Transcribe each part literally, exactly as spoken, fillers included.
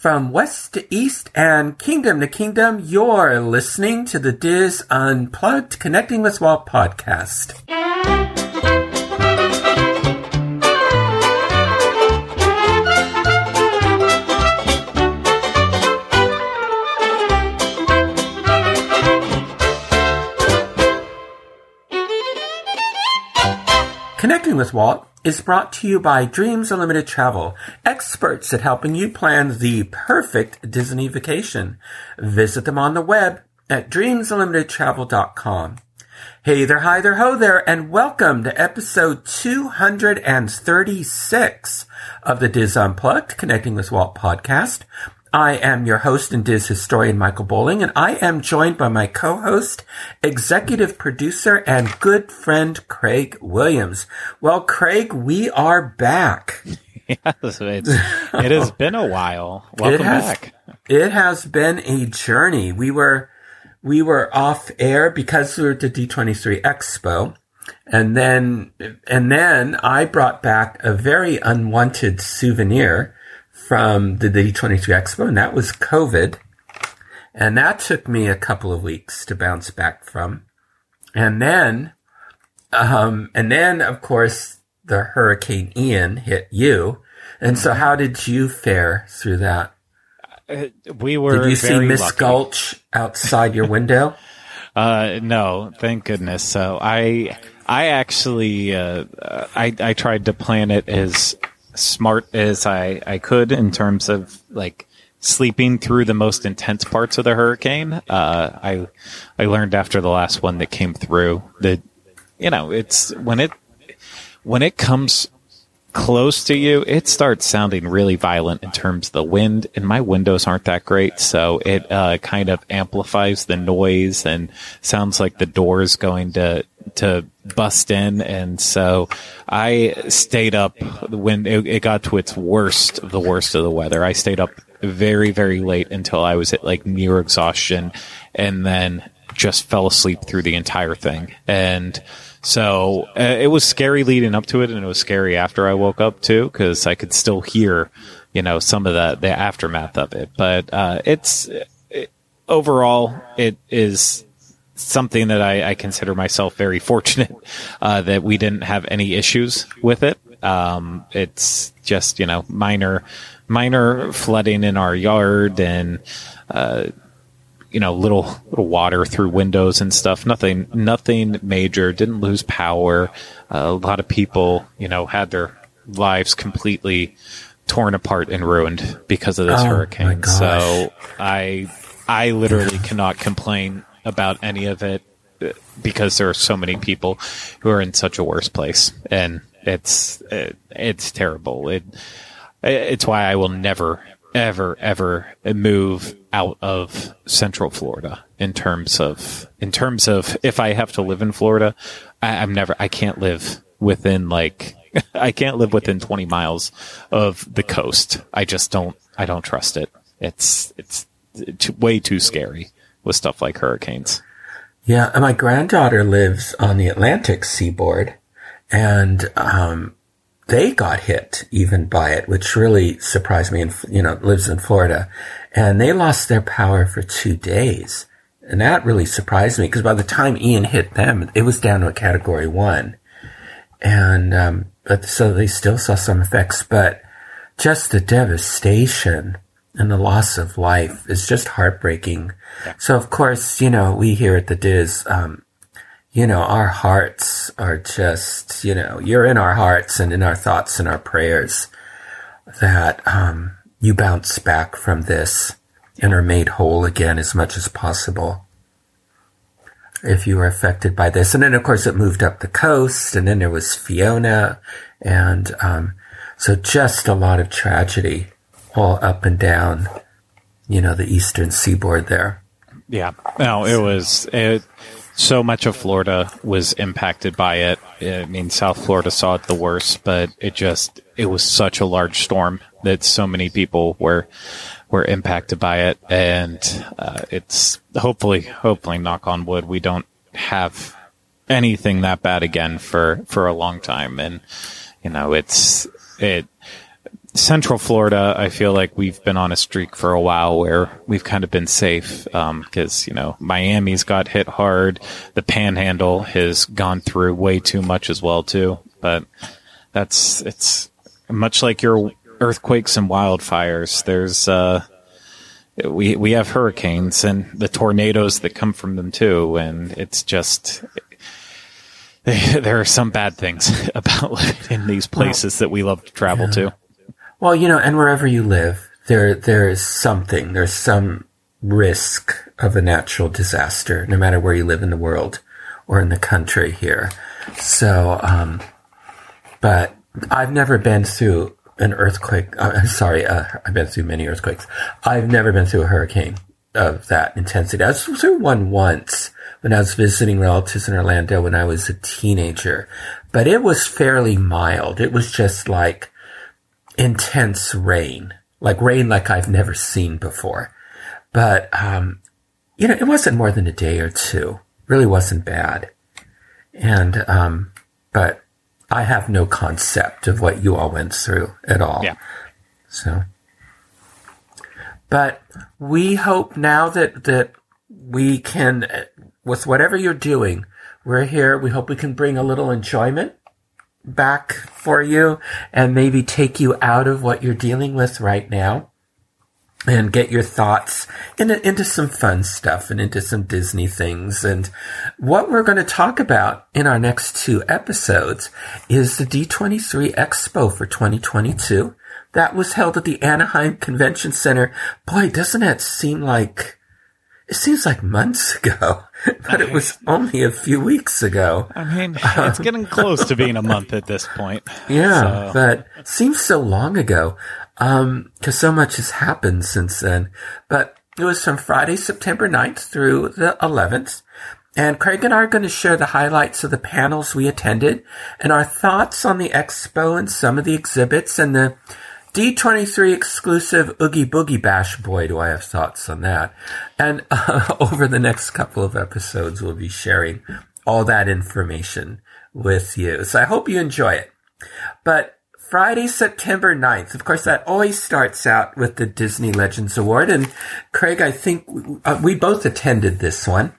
From west to east and kingdom to kingdom, you're listening to the Diz Unplugged Connecting with Walt podcast. Connecting with Walt is brought to you by Dreams Unlimited Travel, experts at helping you plan the perfect Disney vacation. Visit them on the web at dreams unlimited travel dot com. Hey there, hi there, ho there, and welcome to episode two thirty-six of the Diz Unplugged Connecting with Walt podcast. I am your host and Diz historian, Michael Bowling, and I am joined by my co-host, executive producer, and good friend, Craig Williams. Well, Craig, we are back. Yes, it's, it has been a while. Welcome it has, back. It has been a journey. We were we were off air because we were at the D twenty-three Expo, and then and then I brought back a very unwanted souvenir from the D twenty-three Expo, and that was COVID. And that took me a couple of weeks to bounce back from. And then, um, and then, of course, the Hurricane Ian hit you. And so how did you fare through that? Uh, we were Did you very see Miss lucky. Gulch outside your window? uh, no, thank goodness. So I, I actually, uh, I, I tried to plan it as smart as I, I could in terms of like sleeping through the most intense parts of the hurricane. Uh, I I learned after the last one that came through that, you know, it's when it when it comes close to you, it starts sounding really violent in terms of the wind, and my windows aren't that great, so it uh, kind of amplifies the noise and sounds like the door's going to to bust in. And so I stayed up when it, it got to its worst, the worst of the weather. I stayed up very, very late until I was at like near exhaustion, and then just fell asleep through the entire thing. And so uh, it was scary leading up to it, and it was scary after I woke up too, because I could still hear, you know, some of the, the aftermath of it. But uh, it's it, overall, it is something that I, I consider myself very fortunate uh, that we didn't have any issues with it. Um, it's just, you know, minor, minor flooding in our yard and, uh, you know, little, little water through windows and stuff. Nothing, nothing major. Didn't lose power. Uh, a lot of people, you know, had their lives completely torn apart and ruined because of this oh, hurricane. So I, I literally cannot complain about any of it because there are so many people who are in such a worse place, and it's it, it's terrible. It it's why I will never ever ever move out of Central Florida in terms of in terms of if I have to live in Florida. I, I'm never I can't live within like I can't live within twenty miles of the coast. I just don't I don't trust it. It's it's too, way too scary with stuff like hurricanes. Yeah, and my granddaughter lives on the Atlantic seaboard, and um, they got hit even by it, which really surprised me. And, you know, lives in Florida, and they lost their power for two days. And that really surprised me, because by the time Ian hit them, it was down to a category one. And um, but so they still saw some effects, but just the devastation and the loss of life is just heartbreaking. Yeah. So, of course, you know, we here at the Diz, um, you know, our hearts are just, you know, you're in our hearts and in our thoughts and our prayers that um, you bounce back from this and are made whole again as much as possible if you were affected by this. And then, of course, it moved up the coast, and then there was Fiona. And um, so just a lot of tragedy all up and down, you know, the eastern seaboard there. Yeah. No, it was it, so much of Florida was impacted by it. I mean, South Florida saw it the worst, but it just it was such a large storm that so many people were were impacted by it. And uh, it's hopefully, hopefully, knock on wood, we don't have anything that bad again for for a long time. And, you know, it's it. Central Florida, I feel like we've been on a streak for a while where we've kind of been safe because, um, you know, Miami's got hit hard. The Panhandle has gone through way too much as well, too. But that's it's much like your earthquakes and wildfires. There's uh, we we have hurricanes and the tornadoes that come from them, too. And it's just it, there are some bad things about living in these places that we love to travel yeah. to. Well, you know, and wherever you live, there there is something. There's some risk of a natural disaster, no matter where you live in the world or in the country here. So, um, but I've never been through an earthquake. I'm sorry, uh, I've been through many earthquakes. I've never been through a hurricane of that intensity. I was through one once when I was visiting relatives in Orlando when I was a teenager. But it was fairly mild. It was just like intense rain, like rain like I've never seen before. But, um, you know, it wasn't more than a day or two. Really wasn't bad. And, um, but I have no concept of what you all went through at all. Yeah. So, but we hope now that, that we can, with whatever you're doing, we're here. We hope we can bring a little enjoyment back for you and maybe take you out of what you're dealing with right now and get your thoughts in, into some fun stuff and into some Disney things. And what we're going to talk about in our next two episodes is the D twenty-three Expo for twenty twenty-two. That was held at the Anaheim Convention Center. Boy, doesn't that seem like It seems like months ago, but it was only a few weeks ago. I mean, it's getting close to being a month at this point. Yeah, so. But it seems so long ago, um, because so much has happened since then. But it was from Friday, September ninth through the eleventh. And Craig and I are going to share the highlights of the panels we attended and our thoughts on the expo and some of the exhibits and the D twenty-three exclusive Oogie Boogie Bash. Boy, do I have thoughts on that. And uh, over the next couple of episodes, we'll be sharing all that information with you. So I hope you enjoy it. But Friday, September ninth, of course, that always starts out with the Disney Legends Award. And Craig, I think we, uh, we both attended this one.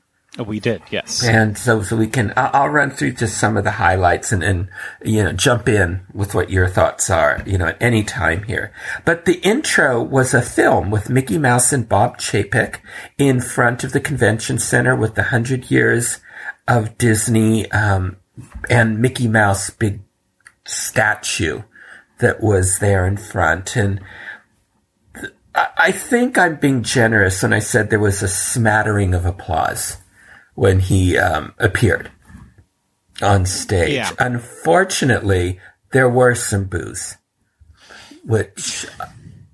We did, yes. And so, so we can, I'll run through just some of the highlights and, and, you know, jump in with what your thoughts are, you know, at any time here. But the intro was a film with Mickey Mouse and Bob Chapek in front of the convention center with the one hundred years of Disney, um, and Mickey Mouse big statue that was there in front. And th- I think I'm being generous when I said there was a smattering of applause when he um, appeared on stage. Yeah. Unfortunately, there were some boos, which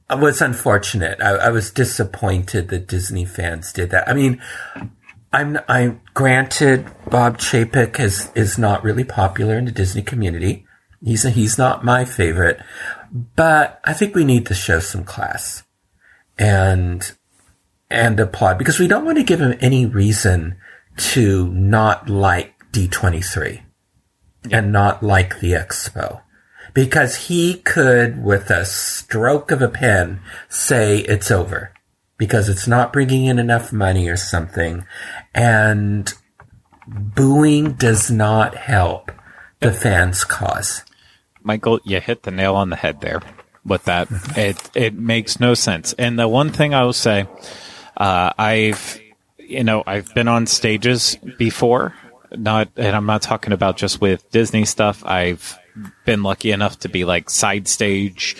was unfortunate. I, I was disappointed that Disney fans did that. I mean, I'm, I'm granted Bob Chapek is, is not really popular in the Disney community. He's, a, he's not my favorite, but I think we need to show some class and, and applaud because we don't want to give him any reason to not like D twenty-three yeah. and not like the expo because he could, with a stroke of a pen, say it's over because it's not bringing in enough money or something. And booing does not help the fans' cause. Michael, you hit the nail on the head there with that. it, it makes no sense. And the one thing I will say, uh, I've, You know, I've been on stages before, not, and I'm not talking about just with Disney stuff. I've been lucky enough to be like side stage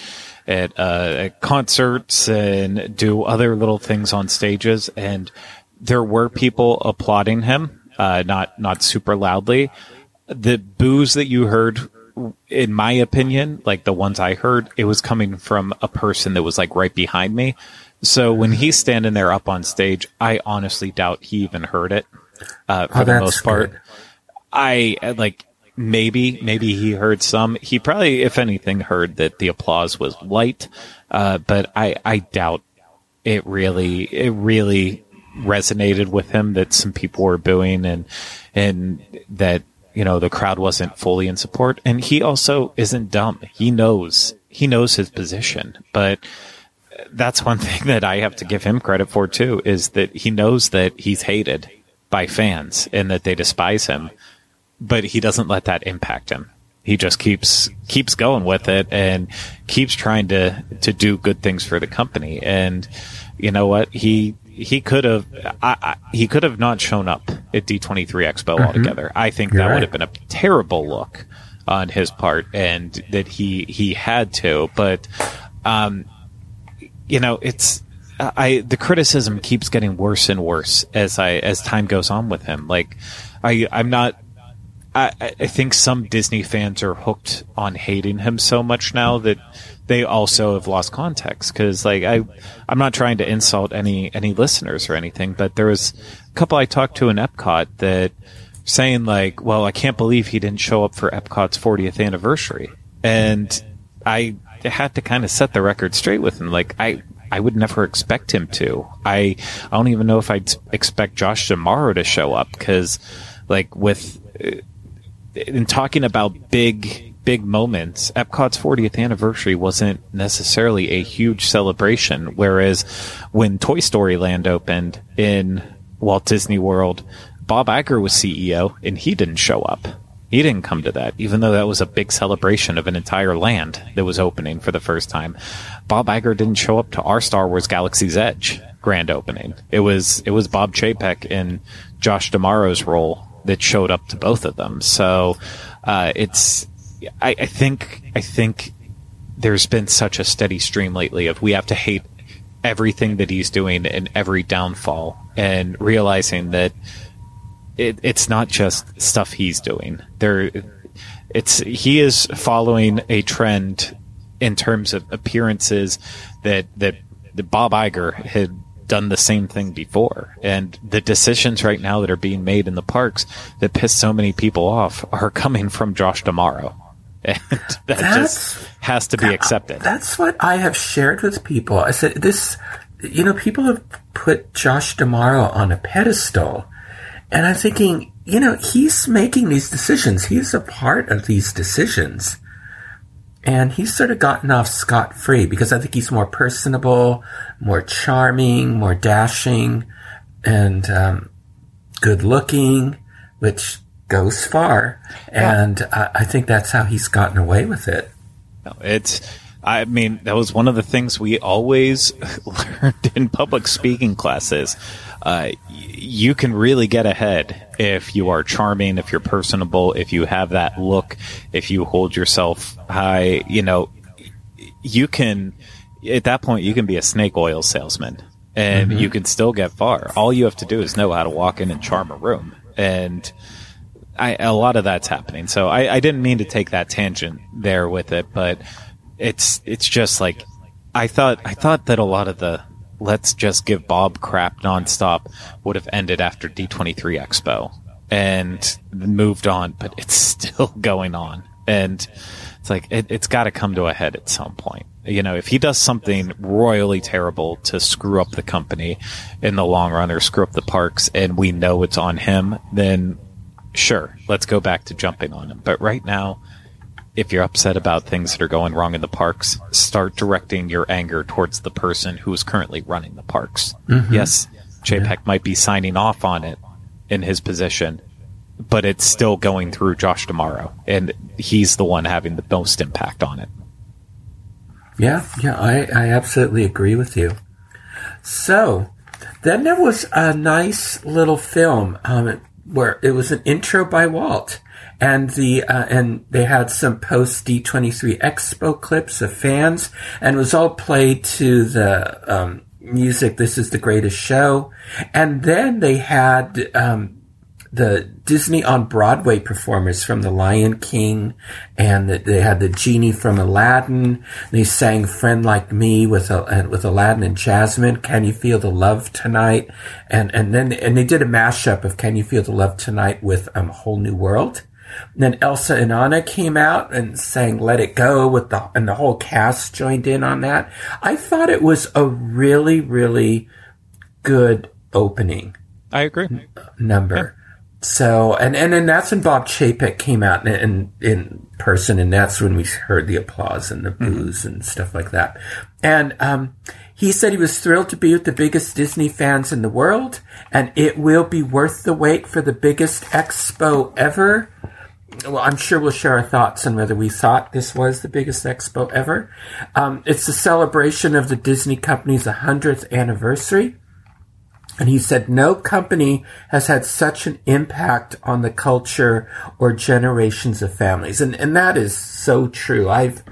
at, uh, at concerts and do other little things on stages. And there were people applauding him, uh, not, not super loudly. The boos that you heard, in my opinion, like the ones I heard, it was coming from a person that was like right behind me. So when he's standing there up on stage, I honestly doubt he even heard it uh, for oh, the most part. Good. I like maybe, maybe he heard some. He probably, if anything, heard that the applause was light. Uh, but I, I doubt it really, it really resonated with him that some people were booing and, and that, you know, the crowd wasn't fully in support. And he also isn't dumb. He knows he knows his position, but that's one thing that I have to give him credit for too, is that he knows that he's hated by fans and that they despise him, but he doesn't let that impact him. He just keeps keeps going with it and keeps trying to, to do good things for the company. And you know what? He he could have I, I, he could have not shown up at D twenty-three Expo mm-hmm. altogether. I think You're that right. would have been a terrible look on his part, and that he he had to. But um, you know, it's I the criticism keeps getting worse and worse as I as time goes on with him. Like I I'm not. I, I think some Disney fans are hooked on hating him so much now that they also have lost context. Because, like, I, I'm not trying to insult any, any listeners or anything, but there was a couple I talked to in Epcot that saying, like, well, I can't believe he didn't show up for Epcot's fortieth anniversary. And I had to kind of set the record straight with him. Like, I... I would never expect him to. I, I don't even know if I'd expect Josh D'Amaro to show up, because, like, with... Uh, in talking about big, big moments, Epcot's fortieth anniversary wasn't necessarily a huge celebration. Whereas when Toy Story Land opened in Walt Disney World, Bob Iger was C E O and he didn't show up. He didn't come to that, even though that was a big celebration of an entire land that was opening for the first time. Bob Iger didn't show up to our Star Wars Galaxy's Edge grand opening. It was, it was Bob Chapek in Josh D'Amaro's role that showed up to both of them. So uh, it's, I, I think, I think there's been such a steady stream lately of we have to hate everything that he's doing and every downfall, and realizing that it, it's not just stuff he's doing. There, it's he is following a trend in terms of appearances that that, that Bob Iger had done the same thing before, and the decisions right now that are being made in the parks that piss so many people off are coming from Josh D'Amaro, and that that's, just has to be accepted. That's what I have shared with people. I said this, you know, people have put Josh D'Amaro on a pedestal, and I'm thinking, you know, he's making these decisions. He's a part of these decisions. And he's sort of gotten off scot-free because I think he's more personable, more charming, more dashing, and um, good-looking, which goes far. Yeah. And I, I think that's how he's gotten away with it. It's, I mean, that was one of the things we always learned in public speaking classes. Uh, you can really get ahead if you are charming, if you're personable, if you have that look, if you hold yourself high. You know, you can, at that point, you can be a snake oil salesman, and mm-hmm. you can still get far. All you have to do is know how to walk in and charm a room, and I, a lot of that's happening. So I, I didn't mean to take that tangent there with it, but it's it's just like I thought I thought that a lot of the let's just give Bob crap nonstop would have ended after D twenty-three Expo and moved on, but it's still going on. And it's like, it, it's got to come to a head at some point. You know, if he does something royally terrible to screw up the company in the long run or screw up the parks, and we know it's on him, then sure, let's go back to jumping on him. But right now, if you're upset about things that are going wrong in the parks, start directing your anger towards the person who is currently running the parks. Mm-hmm. Yes, J PEG yeah. might be signing off on it in his position, but it's still going through Josh D'Amaro, and he's the one having the most impact on it. Yeah, yeah, I, I absolutely agree with you. So then there was a nice little film um, where it was an intro by Walt. And the uh, and they had some post D twenty-three Expo clips of fans, and it was all played to the um, music. This is the greatest show, and then they had um, the Disney on Broadway performers from The Lion King, and the, they had the genie from Aladdin. They sang "Friend Like Me" with uh, with Aladdin and Jasmine. Can you feel the love tonight? And and then and they did a mashup of "Can You Feel the Love Tonight" with um, "Whole New World." And then Elsa and Anna came out and sang "Let It Go," with the and the whole cast joined in on that. I thought it was a really, really good opening. I agree. N- number. Yeah. So, and, and and that's when Bob Chapek came out in, in, in person, and that's when we heard the applause and the boos mm-hmm. and stuff like that. And um, he said he was thrilled to be with the biggest Disney fans in the world, and it will be worth the wait for the biggest expo ever. Well, I'm sure we'll share our thoughts on whether we thought this was the biggest expo ever. Um, it's a celebration of the Disney company's one hundredth anniversary. And he said, no company has had such an impact on the culture or generations of families. And and that is so true. I've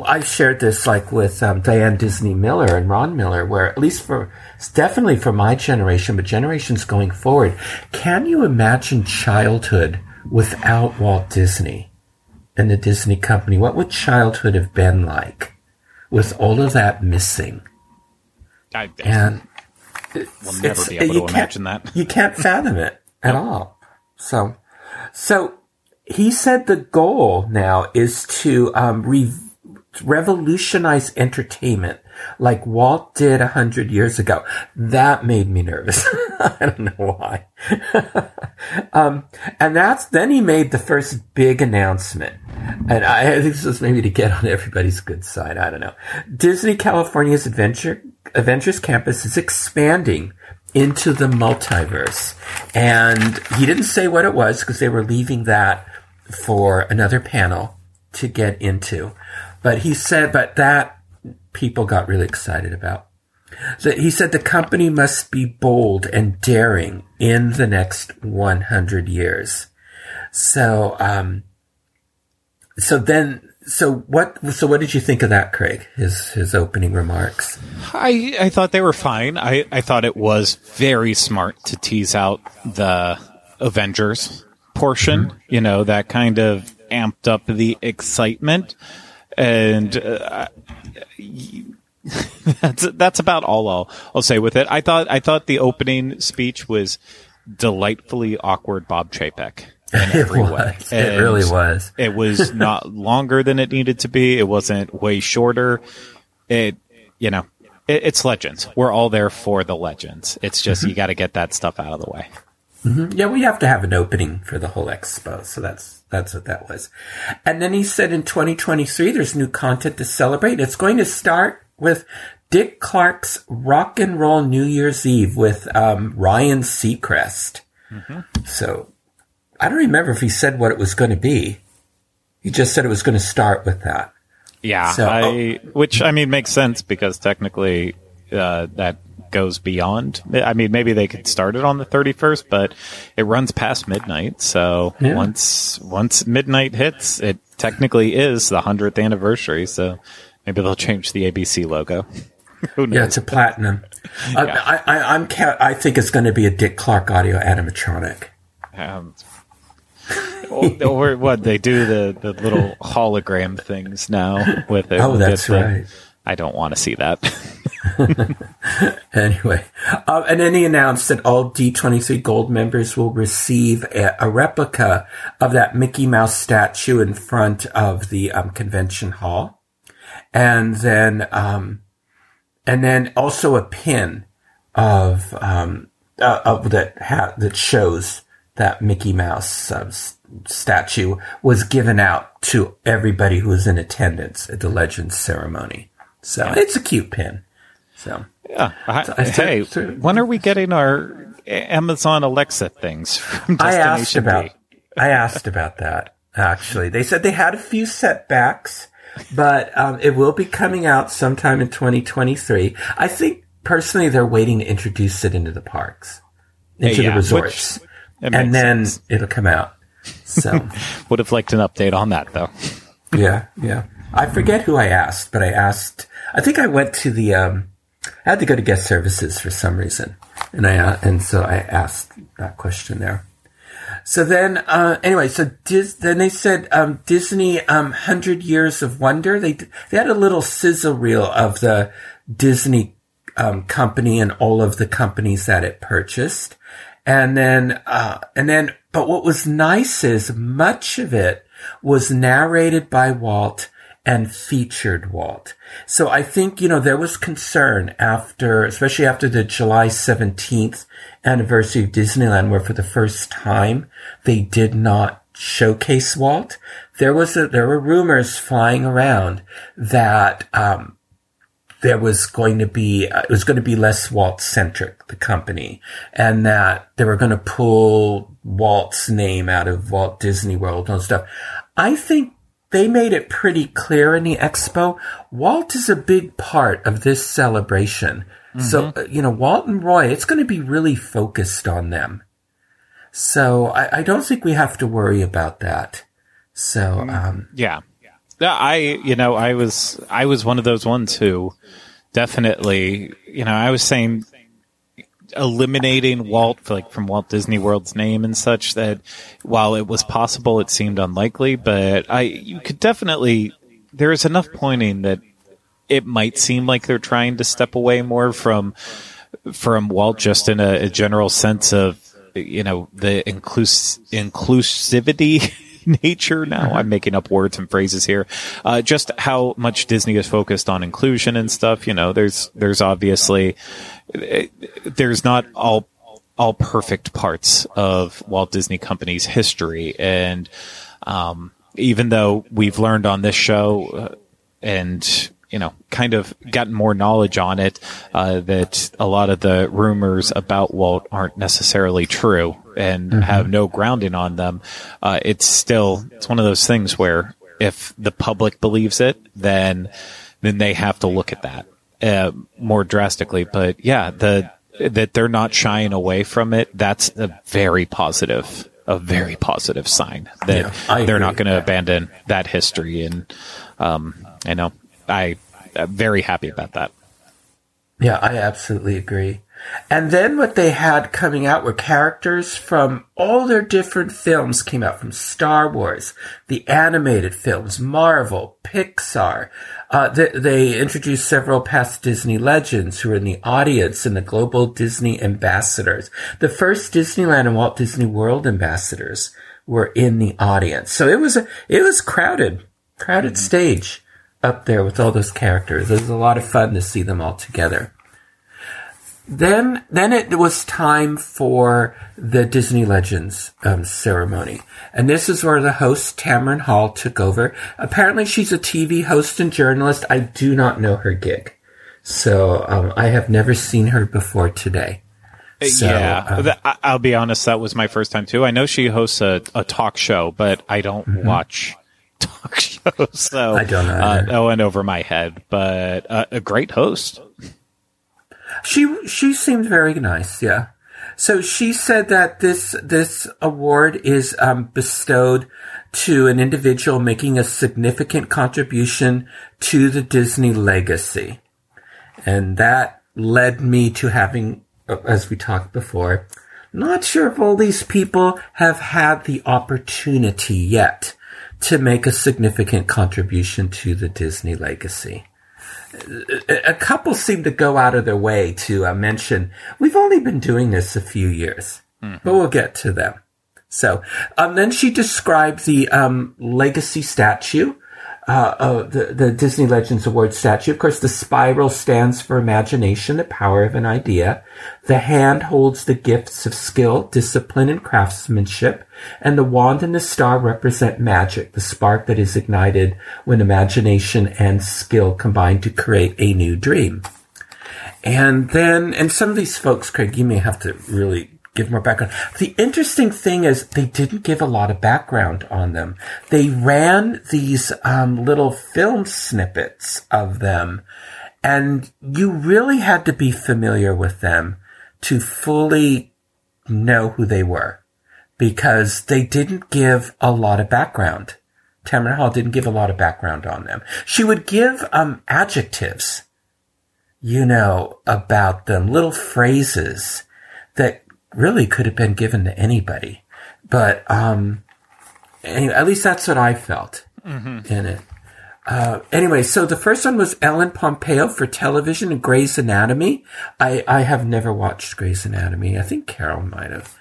I've shared this like with um, Diane Disney Miller and Ron Miller, where at least for, definitely for my generation, but generations going forward, can you imagine childhood without Walt Disney and the Disney company? What would childhood have been like with all of that missing? I bet. And we'll never it's, be able to imagine that. You can't fathom it at all. So, so he said the goal now is to um, re- revolutionize entertainment like Walt did a hundred years ago. That made me nervous. I don't know why. um, and that's then he made the first big announcement, and I, I think this was maybe to get on everybody's good side. I don't know. Disney California's Adventure. Avengers Campus is expanding into the multiverse. And he didn't say what it was because they were leaving that for another panel to get into. But he said, but that people got really excited about. So he said the company must be bold and daring in the next one hundred years. So, um, so then, So what? So what did you think of that, Craig? His his opening remarks. I, I thought they were fine. I, I thought it was very smart to tease out the Avengers portion. Mm-hmm. You know, that kind of amped up the excitement, and uh, that's that's about all I'll I'll say with it. I thought I thought the opening speech was delightfully awkward, Bob Chapek. In every it way. Was. It really was. It was not longer than it needed to be. It wasn't way shorter. It, you know, it, it's legends. We're all there for the legends. It's just mm-hmm. you got to get that stuff out of the way. Mm-hmm. Yeah, we have to have an opening for the whole expo. So that's that's what that was. And then he said in twenty twenty-three, there's new content to celebrate. It's going to start with Dick Clark's Rock and Roll New Year's Eve with um, Ryan Seacrest. Mm-hmm. So. I don't remember if he said what it was going to be. He just said it was going to start with that. Yeah, so, I, oh. which, I mean, makes sense because technically uh, that goes beyond. I mean, maybe they could start it on the thirty-first, but it runs past midnight. So yeah. once once midnight hits, it technically is the one hundredth anniversary. So maybe they'll change the A B C logo. Who knows? Yeah, it's a platinum. uh, yeah. I, I, I'm ca- I think it's going to be a Dick Clark audio animatronic. Um or, or what they do the, the little hologram things now with it. Oh, that's the, right. I don't want to see that. Anyway, uh, and then he announced that all D twenty-three Gold members will receive a, a replica of that Mickey Mouse statue in front of the um, convention hall, and then um, and then also a pin of um, uh, of that ha- that shows. That Mickey Mouse uh, statue was given out to everybody who was in attendance at the Legends ceremony. So yeah. It's a cute pin. So yeah. I, so I hey, started, when are we getting our Amazon Alexa things from Destination I asked about, D? I asked about that, actually. They said they had a few setbacks, but um, it will be coming out sometime in twenty twenty-three. I think, personally, they're waiting to introduce it into the parks, into yeah, the resorts. Which, And then sense. It'll come out. So, would have liked an update on that, though. yeah, yeah. I forget who I asked, but I asked. I think I went to the. Um, I had to go to guest services for some reason, and I uh, and so I asked that question there. So then, uh, anyway, so Dis, then they said um, Disney um, one hundred Years of Wonder. They they had a little sizzle reel of the Disney um, company and all of the companies that it purchased. And then, uh, and then, but what was nice is much of it was narrated by Walt and featured Walt. So I think, you know, there was concern after, especially after the July seventeenth anniversary of Disneyland, where for the first time they did not showcase Walt. There was a, there were rumors flying around that, um, there was going to be, uh, it was going to be less Walt-centric, the company, and that they were going to pull Walt's name out of Walt Disney World and stuff. I think they made it pretty clear in the expo. Walt is a big part of this celebration. Mm-hmm. So, you know, Walt and Roy, it's going to be really focused on them. So I, I don't think we have to worry about that. So, um, yeah. Yeah, I, you know, I was, I was one of those ones who definitely, you know, I was saying eliminating Walt, like from Walt Disney World's name and such, that while it was possible, it seemed unlikely, but I, you could definitely, there is enough pointing that it might seem like they're trying to step away more from, from Walt, just in a, a general sense of, you know, the inclus- inclusivity nature. Now I'm making up words and phrases here. Uh, just how much Disney is focused on inclusion and stuff. You know, there's, there's obviously, there's not all, all perfect parts of Walt Disney Company's history. And, um, even though we've learned on this show and, you know, kind of gotten more knowledge on it, uh, that a lot of the rumors about Walt aren't necessarily true and mm-hmm. have no grounding on them. Uh, it's still, it's one of those things where if the public believes it, then, then they have to look at that, uh, more drastically. But yeah, the, that they're not shying away from it. That's a very positive, a very positive sign that yeah, they're not going to abandon that history. And, um, I know. I, I'm very happy about that. Yeah, I absolutely agree. And then what they had coming out were characters from all their different films came out, from Star Wars, the animated films, Marvel, Pixar. Uh, they, they introduced several past Disney legends who were in the audience and the global Disney ambassadors. The first Disneyland and Walt Disney World ambassadors were in the audience. So it was, a, it was crowded, crowded mm-hmm. stage. Up there with all those characters. It was a lot of fun to see them all together. Then, then it was time for the Disney Legends um, ceremony. And this is where the host, Tamron Hall, took over. Apparently she's a T V host and journalist. I do not know her gig. So, um, I have never seen her before today. So, yeah, um, I'll be honest. That was my first time too. I know she hosts a, a talk show, but I don't mm-hmm. watch talk show, so I don't know. Uh, that went over my head, but uh, a great host. She she seemed very nice, yeah. So she said that this this award is um, bestowed to an individual making a significant contribution to the Disney legacy, and that led me to having, as we talked before, not sure if all these people have had the opportunity yet to make a significant contribution to the Disney legacy. A couple seem to go out of their way to uh, mention, we've only been doing this a few years, mm-hmm. but we'll get to them. So, um, then she described the um, legacy statue, uh, uh, the, the Disney Legends Award statue. Of course, the spiral stands for imagination, the power of an idea. The hand holds the gifts of skill, discipline, and craftsmanship. And the wand and the star represent magic, the spark that is ignited when imagination and skill combine to create a new dream. And then, and some of these folks, Craig, you may have to really give more background. The interesting thing is they didn't give a lot of background on them. They ran these um, little film snippets of them, and you really had to be familiar with them to fully know who they were, because they didn't give a lot of background. Tamron Hall didn't give a lot of background on them. She would give um adjectives, you know, about them, little phrases that really could have been given to anybody. But um anyway, at least that's what I felt mm-hmm. in it. Uh, anyway, so the first one was Ellen Pompeo for television and Grey's Anatomy. I, I have never watched Grey's Anatomy. I think Carol might have.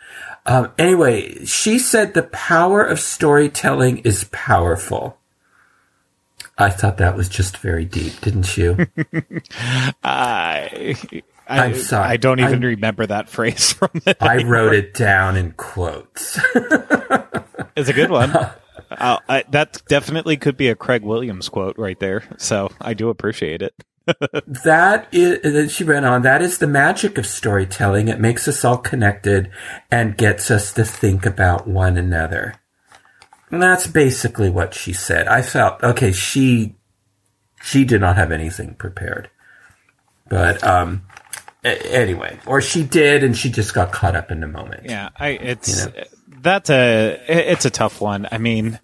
Um, anyway, she said the power of storytelling is powerful. I thought that was just very deep, didn't you? I, I, I'm sorry. I don't even I, remember that phrase from it. I anymore. wrote it down in quotes. It's a good one. Uh, I, that definitely could be a Craig Williams quote right there. So I do appreciate it. That is, then she ran on, that is the magic of storytelling. It makes us all connected and gets us to think about one another. And that's basically what she said. I felt, okay, she she did not have anything prepared. But um, a- anyway, or she did, and she just got caught up in the moment. Yeah, I, it's you know? that's a it's a tough one. I mean,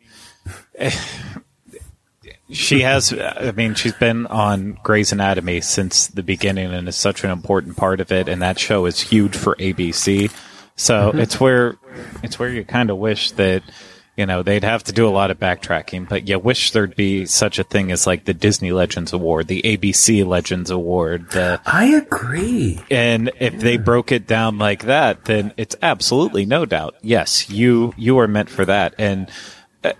she has, I mean, she's been on Grey's Anatomy since the beginning and is such an important part of it, and that show is huge for A B C. So mm-hmm. it's where it's where you kind of wish that, you know, they'd have to do a lot of backtracking, but you wish there'd be such a thing as like the Disney Legends Award, the A B C Legends Award. The, I agree. And if yeah. they broke it down like that, then it's absolutely no doubt. Yes, you you are meant for that. And uh,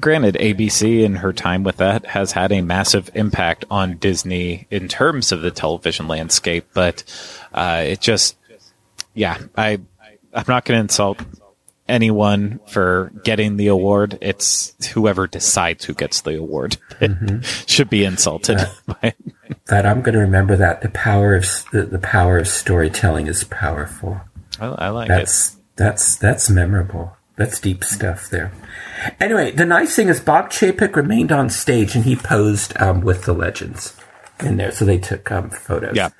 granted, A B C in her time with that has had a massive impact on Disney in terms of the television landscape. But uh, it just, yeah, I I'm not going to insult anyone for getting the award. It's whoever decides who gets the award that mm-hmm. should be insulted. But, but I'm going to remember that the power of the, the power of storytelling is powerful. I, I like that's, it. That's that's memorable. That's deep stuff there. Anyway, the nice thing is Bob Chapek remained on stage and he posed um, with the legends in there, so they took um, photos. Yeah.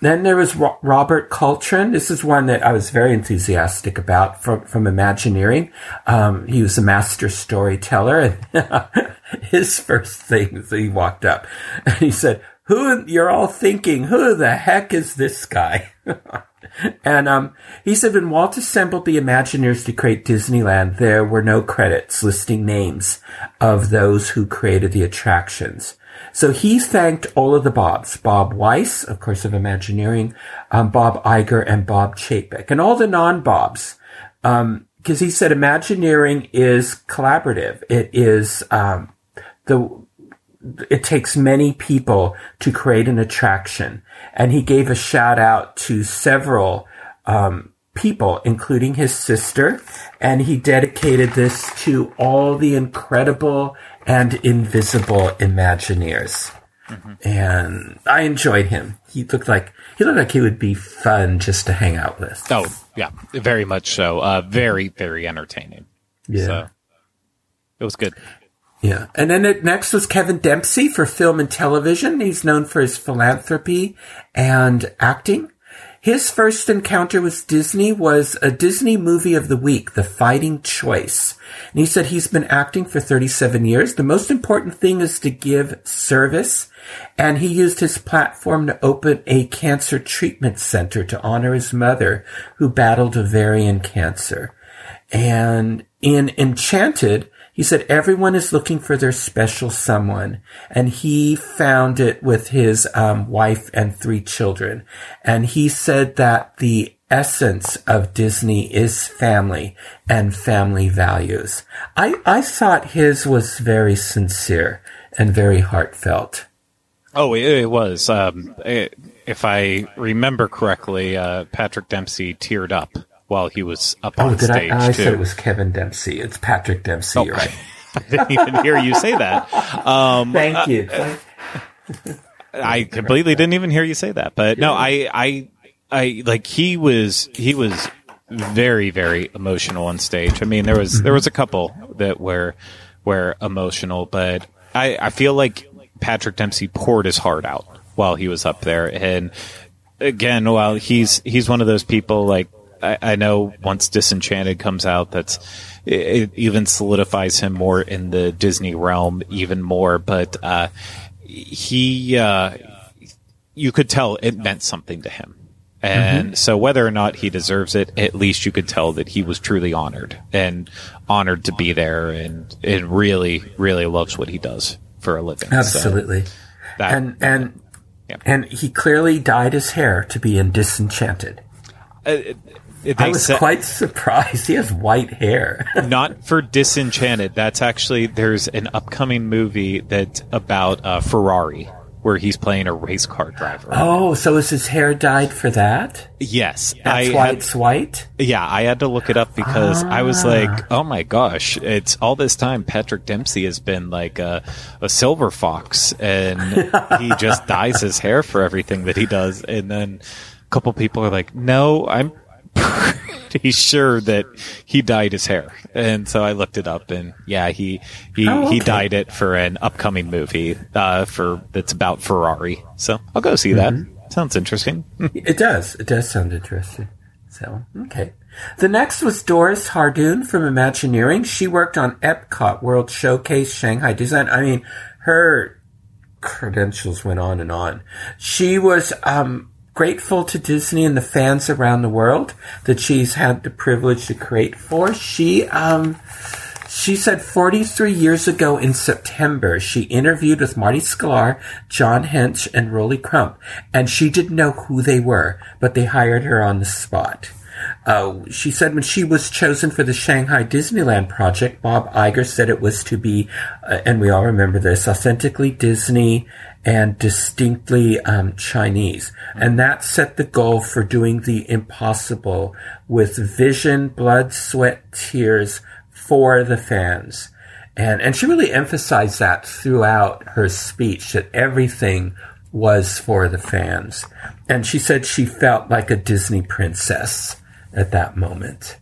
Then there was Ro- Robert Coltrane. This is one that I was very enthusiastic about from, from Imagineering. Um, he was a master storyteller. And his first thing is he walked up and he said, who, you're all thinking, who the heck is this guy? And um, he said, when Walt assembled the Imagineers to create Disneyland, there were no credits listing names of those who created the attractions. So he thanked all of the Bobs, Bob Weiss, of course, of Imagineering, um, Bob Iger, and Bob Chapek, and all the non-Bobs, because um, he said Imagineering is collaborative. It is um, the it takes many people to create an attraction, and he gave a shout out to several um, people, including his sister, and he dedicated this to all the incredible and invisible Imagineers. Mm-hmm. And I enjoyed him. He looked like he looked like he would be fun just to hang out with. Oh, yeah, very much so. Uh, very, very entertaining. Yeah. So, it was good. Yeah. And then it, next was Kevin Dempsey for film and television. He's known for his philanthropy and acting. His first encounter with Disney was a Disney movie of the week, The Fighting Choice. And he said he's been acting for thirty-seven years. The most important thing is to give service. And he used his platform to open a cancer treatment center to honor his mother, who battled ovarian cancer. And in Enchanted, he said everyone is looking for their special someone, and he found it with his um, wife and three children. And he said that the essence of Disney is family and family values. I, I thought his was very sincere and very heartfelt. Oh, it, it was. Um, it, if I remember correctly, uh, Patrick Dempsey teared up while he was up oh, on did stage, I, I too. I said it was Kevin Dempsey. It's Patrick Dempsey, oh, right? I didn't even hear you say that. Um, Thank you. Uh, I completely didn't even hear you say that. But no, I, I, I like he was he was very, very emotional on stage. I mean, there was there was a couple that were were emotional, but I, I feel like Patrick Dempsey poured his heart out while he was up there. And again, while he's he's one of those people like. I know once Disenchanted comes out, that's it even solidifies him more in the Disney realm even more. But uh, he, uh, you could tell it meant something to him. And mm-hmm. so whether or not he deserves it, at least you could tell that he was truly honored and honored to be there and, and really, really loves what he does for a living. Absolutely. So that, and and, yeah. and he clearly dyed his hair to be in Disenchanted. Uh, They I was sa- quite surprised. He has white hair. Not for Disenchanted. That's actually, there's an upcoming movie that's about uh, Ferrari, where he's playing a race car driver. Oh, so is his hair dyed for that? Yes. That's I why had, it's white? Yeah, I had to look it up because ah. I was like, oh my gosh, it's all this time Patrick Dempsey has been like a, a silver fox, and he just dyes his hair for everything that he does. And then a couple people are like, no, I'm pretty sure that he dyed his hair. And so I looked it up, and yeah, he he, oh, okay. he dyed it for an upcoming movie uh, for that's about Ferrari. So I'll go see that. Mm-hmm. Sounds interesting. It does. It does sound interesting. So, okay. The next was Doris Hardoon from Imagineering. She worked on Epcot, World Showcase, Shanghai Design. I mean, her credentials went on and on. She was... um. grateful to Disney and the fans around the world that she's had the privilege to create for. She, um, she said forty-three years ago in September, she interviewed with Marty Sklar, John Hench, and Rolly Crump, and she didn't know who they were, but they hired her on the spot. Uh, she said when she was chosen for the Shanghai Disneyland project, Bob Iger said it was to be, uh, and we all remember this, authentically Disney and distinctly um, Chinese. And that set the goal for doing the impossible with vision, blood, sweat, tears for the fans. And, and she really emphasized that throughout her speech, that everything was for the fans. And she said she felt like a Disney princess at that moment.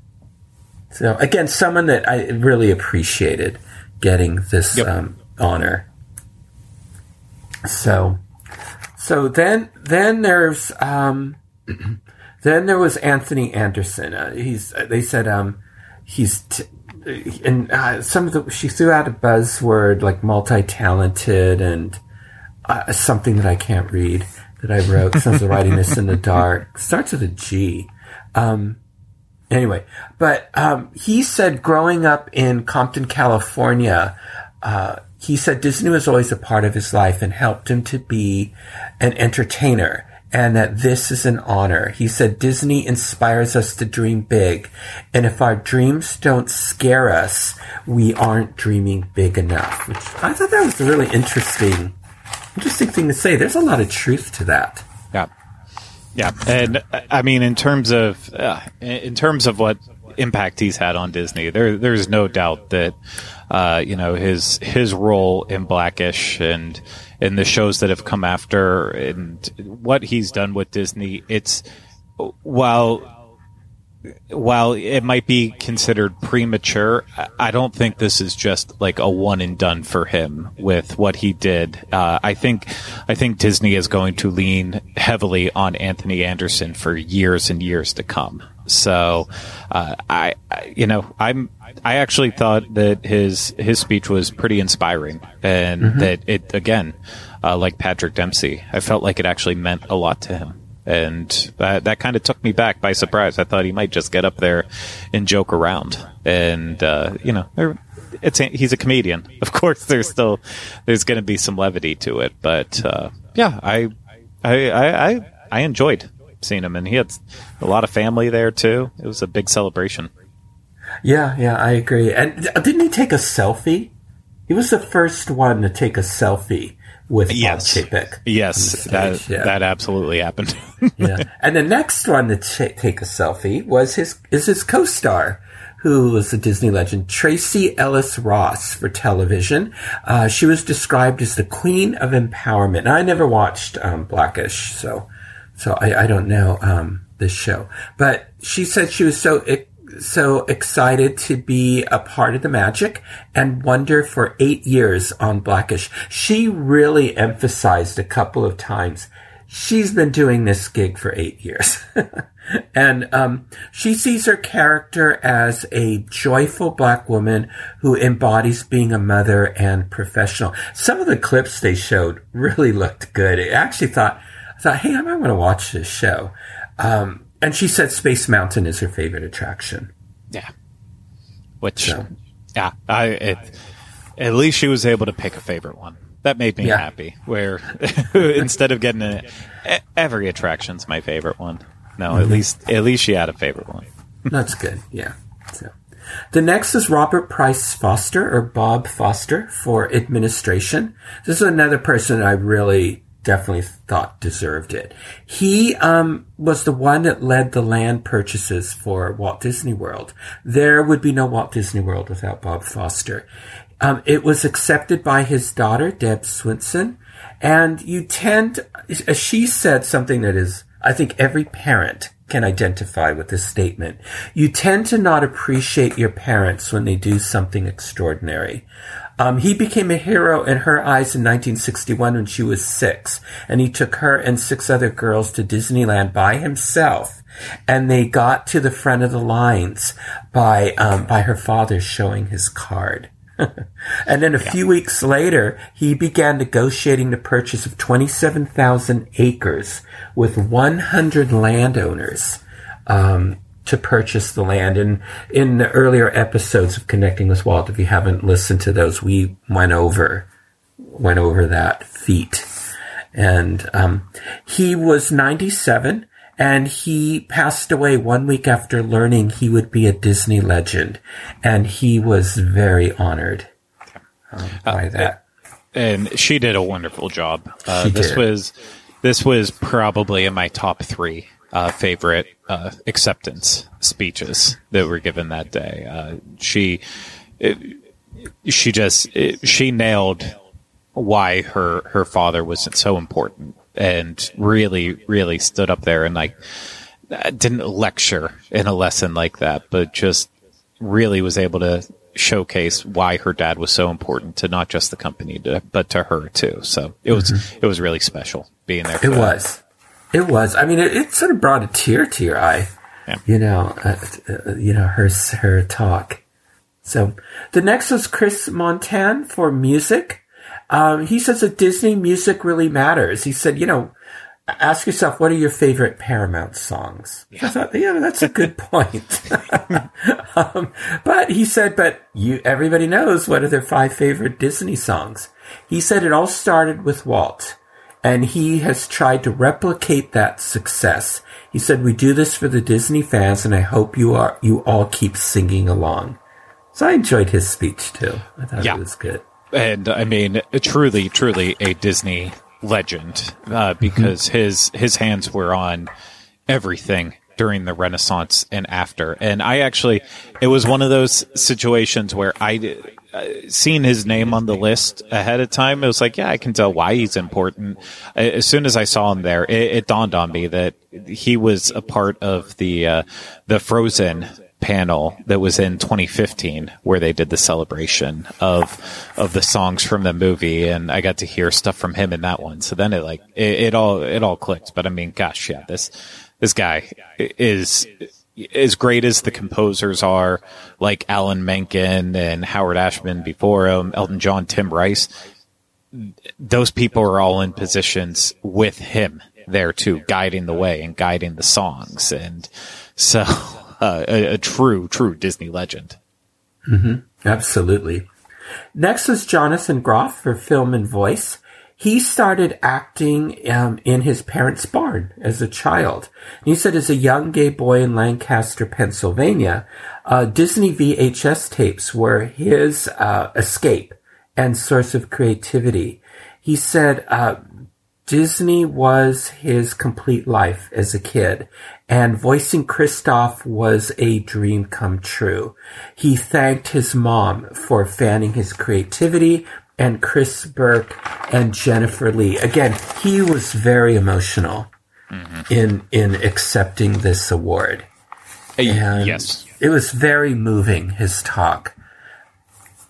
So again, someone that I really appreciated getting this yep. um, honor. So, so then, then there's, um, then there was Anthony Anderson. Uh, he's, they said, um, he's, t- and uh, some of the, she threw out a buzzword like multi-talented and uh, something that I can't read that I wrote. Sounds like writing this in the dark. Starts with a G. Um, Anyway, but um, he said growing up in Compton, California, uh, he said Disney was always a part of his life and helped him to be an entertainer, and that this is an honor. He said Disney inspires us to dream big, and if our dreams don't scare us, we aren't dreaming big enough. Which I thought that was a really interesting, interesting thing to say. There's a lot of truth to that. Yeah. Yeah, and I mean, in terms of uh, in terms of what impact he's had on Disney, there there's no doubt that uh, you know his his role in Black-ish and and the shows that have come after and what he's done with Disney. It's while while it might be considered premature, I don't think this is just like a one and done for him with what he did. Uh, I think I think Disney is going to lean heavily on Anthony Anderson for years and years to come. So, uh, I, I you know I'm I actually thought that his his speech was pretty inspiring, and mm-hmm. that it again, uh, like Patrick Dempsey, I felt like it actually meant a lot to him. And that, that kind of took me back by surprise. I thought he might just get up there and joke around. And, uh, you know, it's he's a comedian. Of course, there's still there's going to be some levity to it. But, uh, yeah, I, I I I I enjoyed seeing him. And he had a lot of family there, too. It was a big celebration. Yeah, yeah, I agree. And didn't he take a selfie? He was the first one to take a selfie. With Bob yes. Chapek. Yes, that, yeah. that absolutely happened. yeah. And the next one to ch- take a selfie was his is his co-star, who was the Disney legend, Tracy Ellis Ross, for television. Uh, she was described as the queen of empowerment. And I never watched um, Black-ish, so so I, I don't know um, this show. But she said she was so... It, so excited to be a part of the magic and wonder for eight years on Black-ish. She really emphasized a couple of times she's been doing this gig for eight years. and um she sees her character as a joyful Black woman who embodies being a mother and professional. Some of the clips they showed really looked good. I actually thought, I thought, hey, I might want to watch this show. Um And she said Space Mountain is her favorite attraction. Yeah. Which, so. yeah, I, it, at least she was able to pick a favorite one. That made me yeah. happy, where instead of getting a, every attraction's my favorite one. No, mm-hmm. at least at least she had a favorite one. That's good. Yeah. So the next is Robert Price Foster, or Bob Foster, for administration. This is another person I really definitely thought deserved it. He um was the one that led the land purchases for Walt Disney World. There would be no Walt Disney World without Bob Foster. Um, it was accepted by his daughter, Deb Swinson, and you tend, as she said something that is, I think every parent can identify with this statement. You tend to not appreciate your parents when they do something extraordinary. Um, he became a hero in her eyes in nineteen sixty-one when she was six, and he took her and six other girls to Disneyland by himself, and they got to the front of the lines by um, by her father showing his card. And then a yeah. few weeks later, he began negotiating the purchase of twenty-seven thousand acres with one hundred landowners um, to purchase the land. And in the earlier episodes of Connecting with Walt, if you haven't listened to those, we went over went over that feat. And um, he was ninety-seven, and he passed away one week after learning he would be a Disney legend. And he was very honored um, by uh, that. And she did a wonderful job. Uh, this did. was this was probably in my top three uh, favorite uh, acceptance speeches that were given that day. Uh, she it, she just it, she nailed why her, her father was so important. And really, really stood up there and like didn't lecture in a lesson like that, but just really was able to showcase why her dad was so important to not just the company, to, but to her too. So it was, mm-hmm. it was really special being there. For it that. was, it was. I mean, it, it sort of brought a tear to your eye. Yeah. You know, uh, you know her her talk. So the next is Chris Montan for music. Um, he says that Disney music really matters. He said, you know, ask yourself, what are your favorite Paramount songs? Yeah, I thought, yeah that's a good point. um, but he said, but you, everybody knows what are their five favorite Disney songs. He said it all started with Walt, and he has tried to replicate that success. He said, we do this for the Disney fans, and I hope you are you all keep singing along. So I enjoyed his speech, too. I thought yeah. it was good. And I mean, truly, truly a Disney legend, uh, because mm-hmm. his his hands were on everything during the Renaissance and after. And I actually, it was one of those situations where I, uh, seeing his name on the list ahead of time, it was like, yeah, I can tell why he's important. As soon as I saw him there, it, it dawned on me that he was a part of the uh, the Frozen panel that was in twenty fifteen where they did the celebration of of the songs from the movie, and I got to hear stuff from him in that one. So then it like it, it all it all clicked. But I mean, gosh, yeah, this this guy is as great as the composers are, like Alan Menken and Howard Ashman before him, Elton John, Tim Rice. Those people are all in positions with him there too, guiding the way and guiding the songs, and so. Uh, a, a true, true Disney legend. Mm-hmm. Absolutely. Next is Jonathan Groff for film and voice. He started acting um, in his parents' barn as a child. And he said as a young gay boy in Lancaster, Pennsylvania, uh, Disney V H S tapes were his uh, escape and source of creativity. He said uh, Disney was his complete life as a kid. And voicing Kristoff was a dream come true. He thanked his mom for fanning his creativity, and Chris Burke and Jennifer Lee. Again, he was very emotional mm-hmm. in in accepting this award. Hey, and yes, it was very moving. His talk.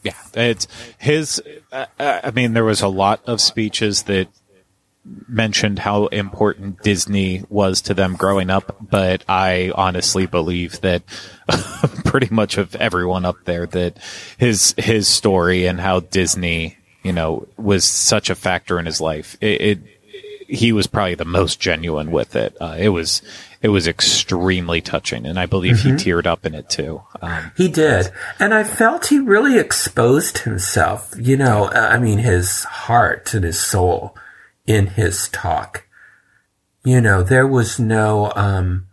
Yeah, it's his. Uh, I mean, there was a lot of speeches that mentioned how important Disney was to them growing up, but I honestly believe that pretty much of everyone up there, that his his story and how Disney, you know, was such a factor in his life, it, it he was probably the most genuine with it. Uh, it was it was extremely touching, and I believe mm-hmm. he teared up in it too. Um, he did, and I felt he really exposed himself. You know, I mean, his heart and his soul. In his talk, you know, there was no, um,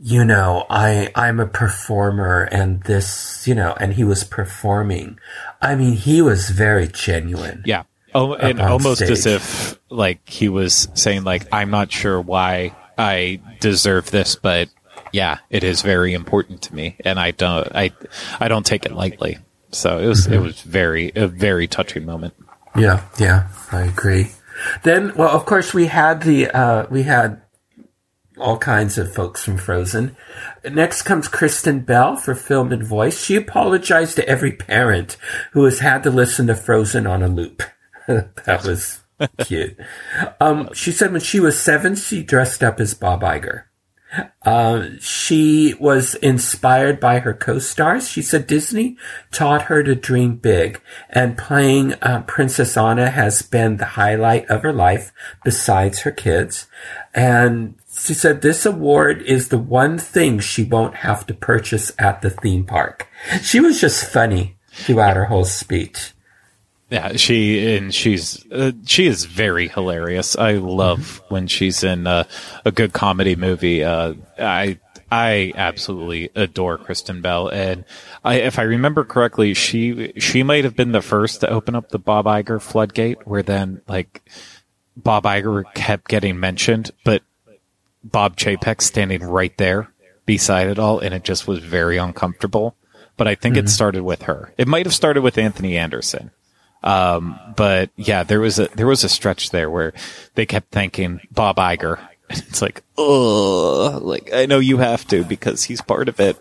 you know, I, I'm a performer and this, you know, and he was performing. I mean, he was very genuine. Yeah. Oh, and almost stage. As if like he was saying like, I'm not sure why I deserve this, but yeah, it is very important to me. And I don't, I, I don't take it lightly. So it was, mm-hmm. it was very, a very touching moment. Yeah. Yeah. I agree. Then, well, of course we had the, uh, we had, all kinds of folks from Frozen. Next comes Kristen Bell for film and voice. She apologized to every parent who has had to listen to Frozen on a loop. That was cute. Um, she said when she was seven, she dressed up as Bob Iger. Uh, she was inspired by her co-stars. She said Disney taught her to dream big, and playing uh, Princess Anna has been the highlight of her life besides her kids. And she said this award is the one thing she won't have to purchase at the theme park. She was just funny throughout her whole speech. Yeah, she and she's uh, she is very hilarious. I love when she's in uh, a good comedy movie. Uh, I I absolutely adore Kristen Bell, and I, if I remember correctly, she she might have been the first to open up the Bob Iger floodgate, where then like Bob Iger kept getting mentioned, but Bob Chapek standing right there beside it all, and it just was very uncomfortable. But I think mm-hmm. it started with her. It might have started with Anthony Anderson. Um, but yeah, there was a, there was a stretch there where they kept thanking Bob Iger. It's like, oh, like I know you have to because he's part of it,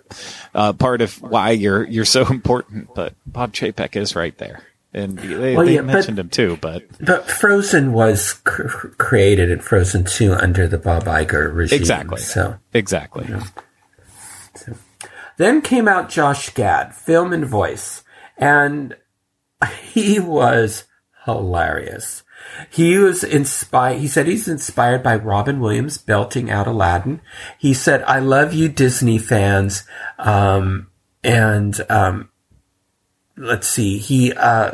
uh, part of why you're, you're so important, but Bob Chapek is right there. And they, well, they yeah, mentioned but, him too, but. But Frozen was cr- created in Frozen two under the Bob Iger regime. Exactly. So. Exactly. You know. So. Then came out Josh Gad, film and voice. And he was hilarious. He was inspired. He said he's inspired by Robin Williams belting out Aladdin. He said, I love you, Disney fans. Um, and, um, let's see. He, uh,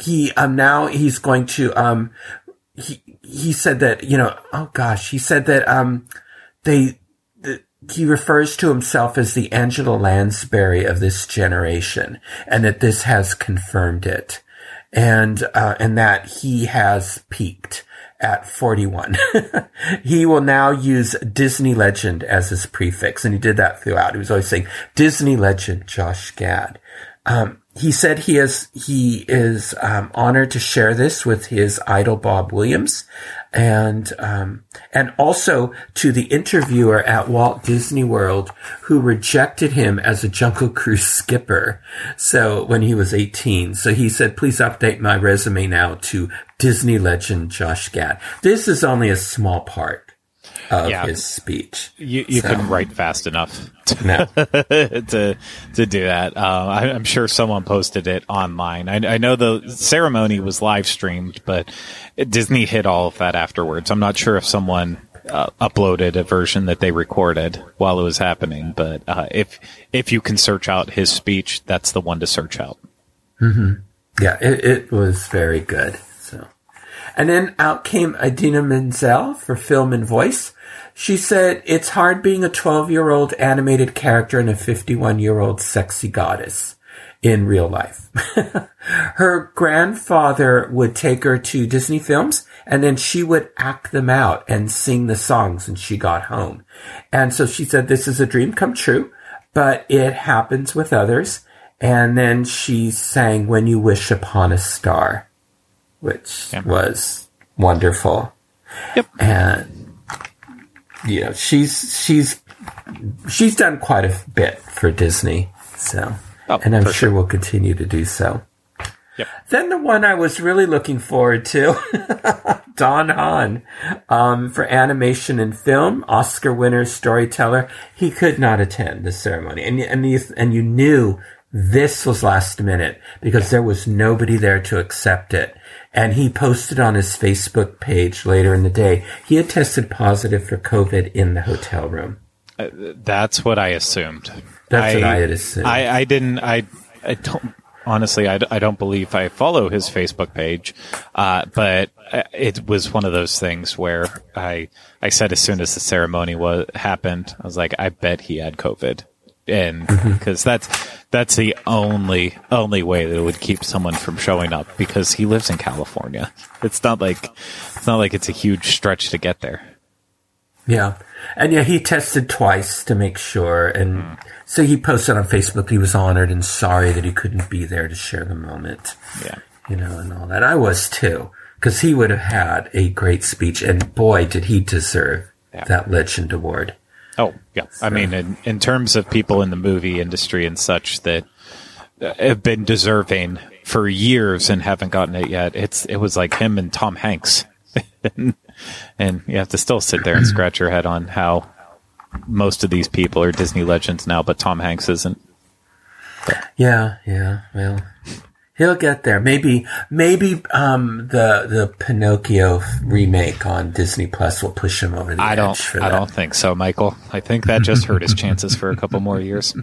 he, um, now he's going to, um, he, he said that, you know, oh gosh, he said that, um, they, the, he refers to himself as the Angela Lansbury of this generation and that this has confirmed it. And, uh, and that he has peaked at forty-one. He will now use Disney legend as his prefix. And he did that throughout. He was always saying Disney legend, Josh Gad. Um, He said he is, he is, um, honored to share this with his idol, Bob Williams, and, um, and also to the interviewer at Walt Disney World who rejected him as a Jungle Cruise skipper. So when he was eighteen. So he said, please update my resume now to Disney legend Josh Gad. This is only a small part of yeah. his speech. You, you so. couldn't write fast enough to no. to, to do that. Uh, I, I'm sure someone posted it online. I, I know the ceremony was live streamed, but Disney hid all of that afterwards. I'm not sure if someone uh, uploaded a version that they recorded while it was happening, but uh, if if you can search out his speech, that's the one to search out. Mm-hmm. Yeah, it, it was very good. And then out came Idina Menzel for film and voice. She said, it's hard being a twelve-year-old animated character and a fifty-one-year-old sexy goddess in real life. Her grandfather would take her to Disney films, and then she would act them out and sing the songs when she got home. And so she said, this is a dream come true, but it happens with others. And then she sang When You Wish Upon a Star, which yeah. was wonderful. Yep. And, you know, she's, she's, she's done quite a bit for Disney. So, oh, and I'm sure, sure we'll continue to do so. Yep. Then the one I was really looking forward to, Don Hahn, um, for animation and film, Oscar winner, storyteller. He could not attend the ceremony. And, and, you, and you knew this was last minute because there was nobody there to accept it. And he posted on his Facebook page later in the day, he had tested positive for COVID in the hotel room. Uh, that's what I assumed. That's I, what I had assumed. I, I didn't, I I don't, honestly, I, I don't believe I follow his Facebook page, uh, but it was one of those things where I I said as soon as the ceremony was happened, I was like, I bet he had COVID. And because that's that's the only only way that it would keep someone from showing up, because he lives in California. It's not like it's not like it's a huge stretch to get there. Yeah. And yeah, he tested twice to make sure. And mm. so he posted on Facebook he was honored and sorry that he couldn't be there to share the moment. Yeah. You know, and all that. I was too, because he would have had a great speech. And boy, did he deserve yeah. that Legend Award. Oh, yeah. So. I mean, in, in terms of people in the movie industry and such that have been deserving for years and haven't gotten it yet, it's it was like him and Tom Hanks. And you have to still sit there and scratch your head on how most of these people are Disney legends now, but Tom Hanks isn't. But. Yeah, yeah. Well, he'll get there. Maybe, maybe um, the the Pinocchio remake on Disney Plus will push him over the I edge. Don't, for I that. don't think so, Michael. I think that just hurt his chances for a couple more years.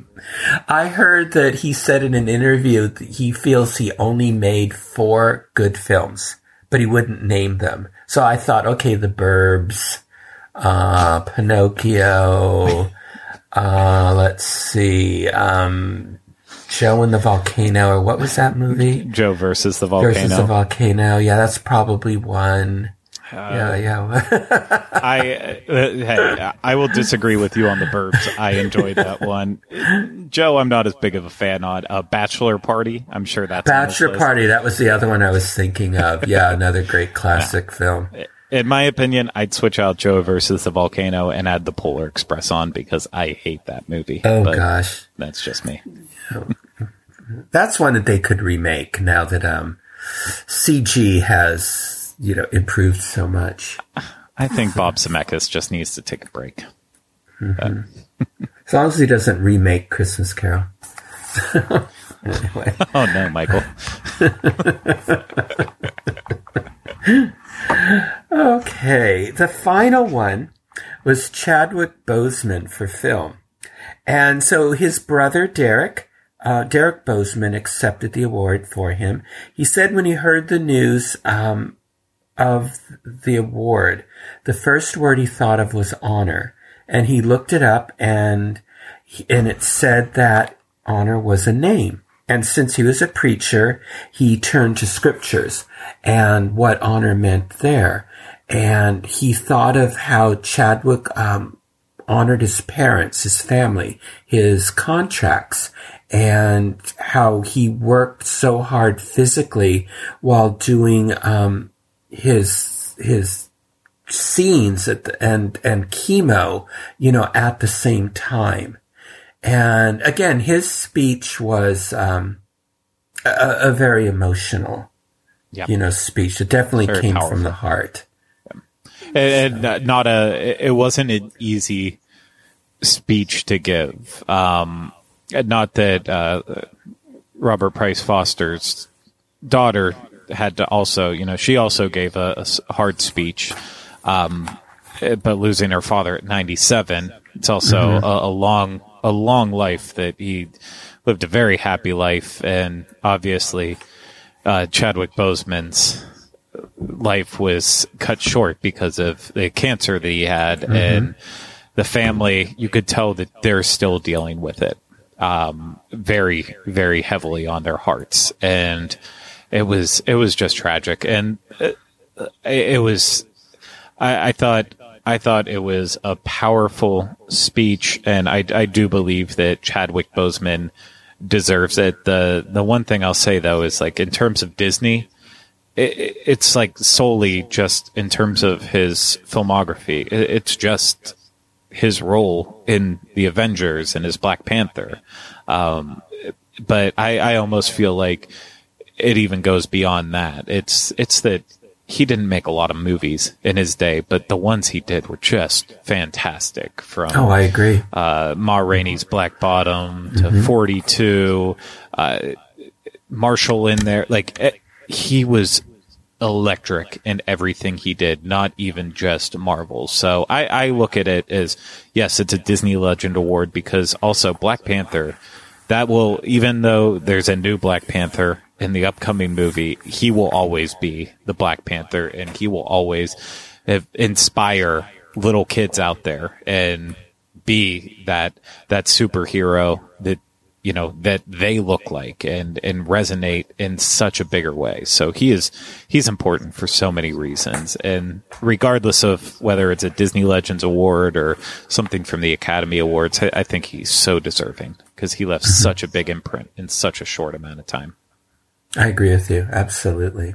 I heard that he said in an interview that he feels he only made four good films, but he wouldn't name them. So I thought, okay, The Burbs, uh, Pinocchio, uh, let's see, um, Joe and the Volcano, or what was that movie? Joe versus the Volcano. Versus the Volcano. Yeah, that's probably one. Uh, yeah, yeah. I uh, hey, I will disagree with you on The Burbs. I enjoyed that one. Joe, I'm not as big of a fan on uh, Bachelor Party. I'm sure that's Bachelor Party. That was the other one I was thinking of. Yeah, another great classic yeah. film. In my opinion, I'd switch out Joe versus the Volcano and add The Polar Express on, because I hate that movie. Oh but gosh, that's just me. That's one that they could remake now that um, C G has. You know, improved so much. I think Bob Zemeckis just needs to take a break. Mm-hmm. As long as he doesn't remake Christmas Carol. Anyway. Oh, no, Michael. Okay. The final one was Chadwick Boseman for film. And so his brother, Derek, Uh, Derek Boseman accepted the award for him. He said when he heard the news um, of the award, the first word he thought of was honor. And he looked it up, and he, and it said that honor was a name. And since he was a preacher, he turned to scriptures and what honor meant there. And he thought of how Chadwick um, honored his parents, his family, his contracts, and how he worked so hard physically while doing um, his his scenes at the, and and chemo, you know, at the same time. And again, his speech was um, a, a very emotional, yep. you know, speech. It definitely very came powerful. From the heart. Yep. And, so. and not a. It wasn't an easy speech to give. Um, Not that uh, Robert Price Foster's daughter had to also, you know, she also gave a, a hard speech, um, but losing her father at ninety-seven, it's also mm-hmm. a, a long, a long life that he lived a very happy life. And obviously, uh, Chadwick Boseman's life was cut short because of the cancer that he had. Mm-hmm. And the family, you could tell that they're still dealing with it. Um, very, very heavily on their hearts. And it was, it was just tragic. And it, it was, I, I thought, I thought it was a powerful speech. And I, I do believe that Chadwick Boseman deserves it. The, the one thing I'll say though, is like in terms of Disney, it, it's like solely just in terms of his filmography. It, it's just, his role in the Avengers and his Black Panther. Um, but I, I almost feel like it even goes beyond that. It's, it's that he didn't make a lot of movies in his day, but the ones he did were just fantastic. From, oh, I agree. Uh, Ma Rainey's Black Bottom to mm-hmm. forty-two, uh, Marshall in there. Like it, he was electric in everything he did, not even just Marvel. So I, I look at it as, yes, it's a Disney Legend Award, because also Black Panther that will, even though there's a new Black Panther in the upcoming movie, he will always be the Black Panther, and he will always inspire little kids out there and be that that superhero that, you know, that they look like and, and resonate in such a bigger way. So he is, he's important for so many reasons. And regardless of whether it's a Disney Legends Award or something from the Academy Awards, I, I think he's so deserving because he left such a big imprint in such a short amount of time. I agree with you. Absolutely.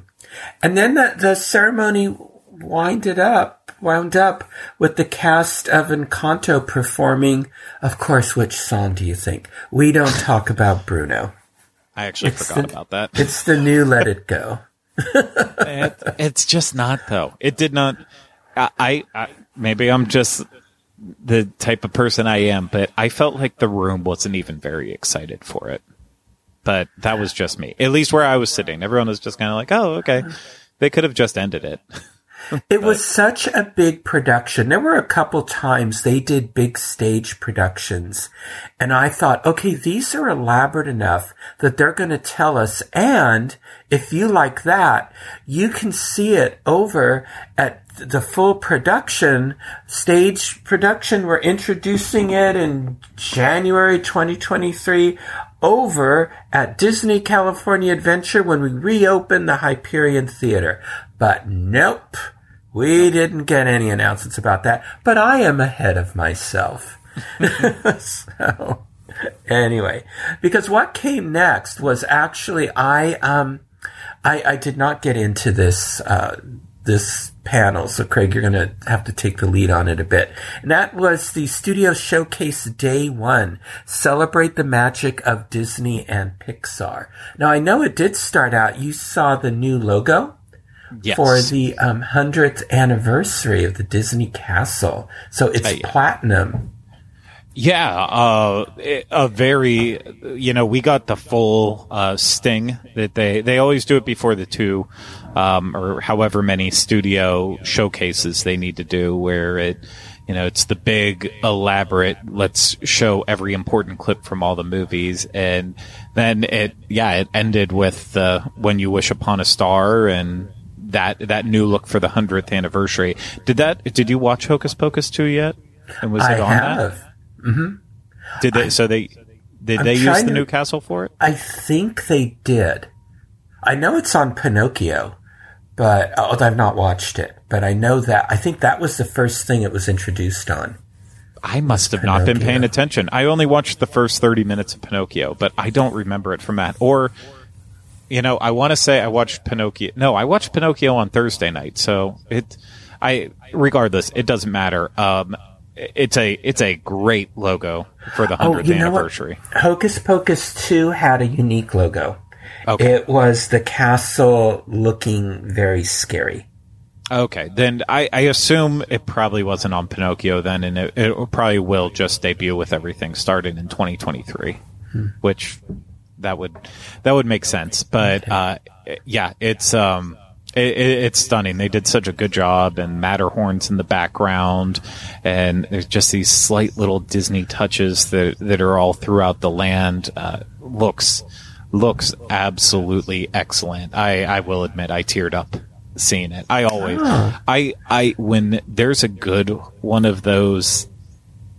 And then the, the ceremony winded up, wound up with the cast of Encanto performing, of course, which song do you think? We Don't Talk About Bruno. I actually it's forgot the, about that. It's the new Let It Go. it, it's just not, though. It did not. I, I, I maybe I'm just the type of person I am, but I felt like the room wasn't even very excited for it. But that was just me. At least where I was sitting, everyone was just kind of like, oh, okay. They could have just ended it. It was such a big production. There were a couple times they did big stage productions. And I thought, okay, these are elaborate enough that they're going to tell us. And if you like that, you can see it over at the full production, stage production. We're introducing it in January twenty twenty-three over at Disney California Adventure when we reopen the Hyperion Theater. But nope, we didn't get any announcements about that. But I am ahead of myself. So, anyway, because what came next was actually I um I, I did not get into this uh this panel. So Craig, you're going to have to take the lead on it a bit. And that was the Studio Showcase Day One. Celebrate the magic of Disney and Pixar. Now I know it did start out. You saw the new logo. Yes. For the um, hundredth anniversary of the Disney Castle. So it's uh, yeah. platinum. Yeah, uh, a very, you know, we got the full uh, sting that they, they always do it before the two um, or however many studio showcases they need to do where it, you know, it's the big, elaborate, let's show every important clip from all the movies. And then it, yeah, it ended with uh, When You Wish Upon a Star and that that new look for the hundredth anniversary. Did that? Did you watch Hocus Pocus two yet? And was I it on have. That? Mm-hmm. Did they? I, so they did I'm they use the to, new castle for it? I think they did. I know it's on Pinocchio, but although I've not watched it. But I know that I think that was the first thing it was introduced on. I must have Pinocchio. Not been paying attention. I only watched the first thirty minutes of Pinocchio, but I don't remember it from that. Or. You know, I want to say I watched Pinocchio. No, I watched Pinocchio on Thursday night. So it, I regardless, it doesn't matter. Um, it's a it's a great logo for the hundredth oh, you know anniversary. What? Hocus Pocus two had a unique logo. Okay. It was the castle looking very scary. Okay, then I, I assume it probably wasn't on Pinocchio then, and it, it probably will just debut with everything starting in twenty twenty-three, hmm. which. That would that would make sense, but uh, yeah, it's um, it, it's stunning. They did such a good job, and Matterhorn's in the background, and there's just these slight little Disney touches that that are all throughout the land. Uh, looks looks absolutely excellent. I, I will admit, I teared up seeing it. I always I I when there's a good one of those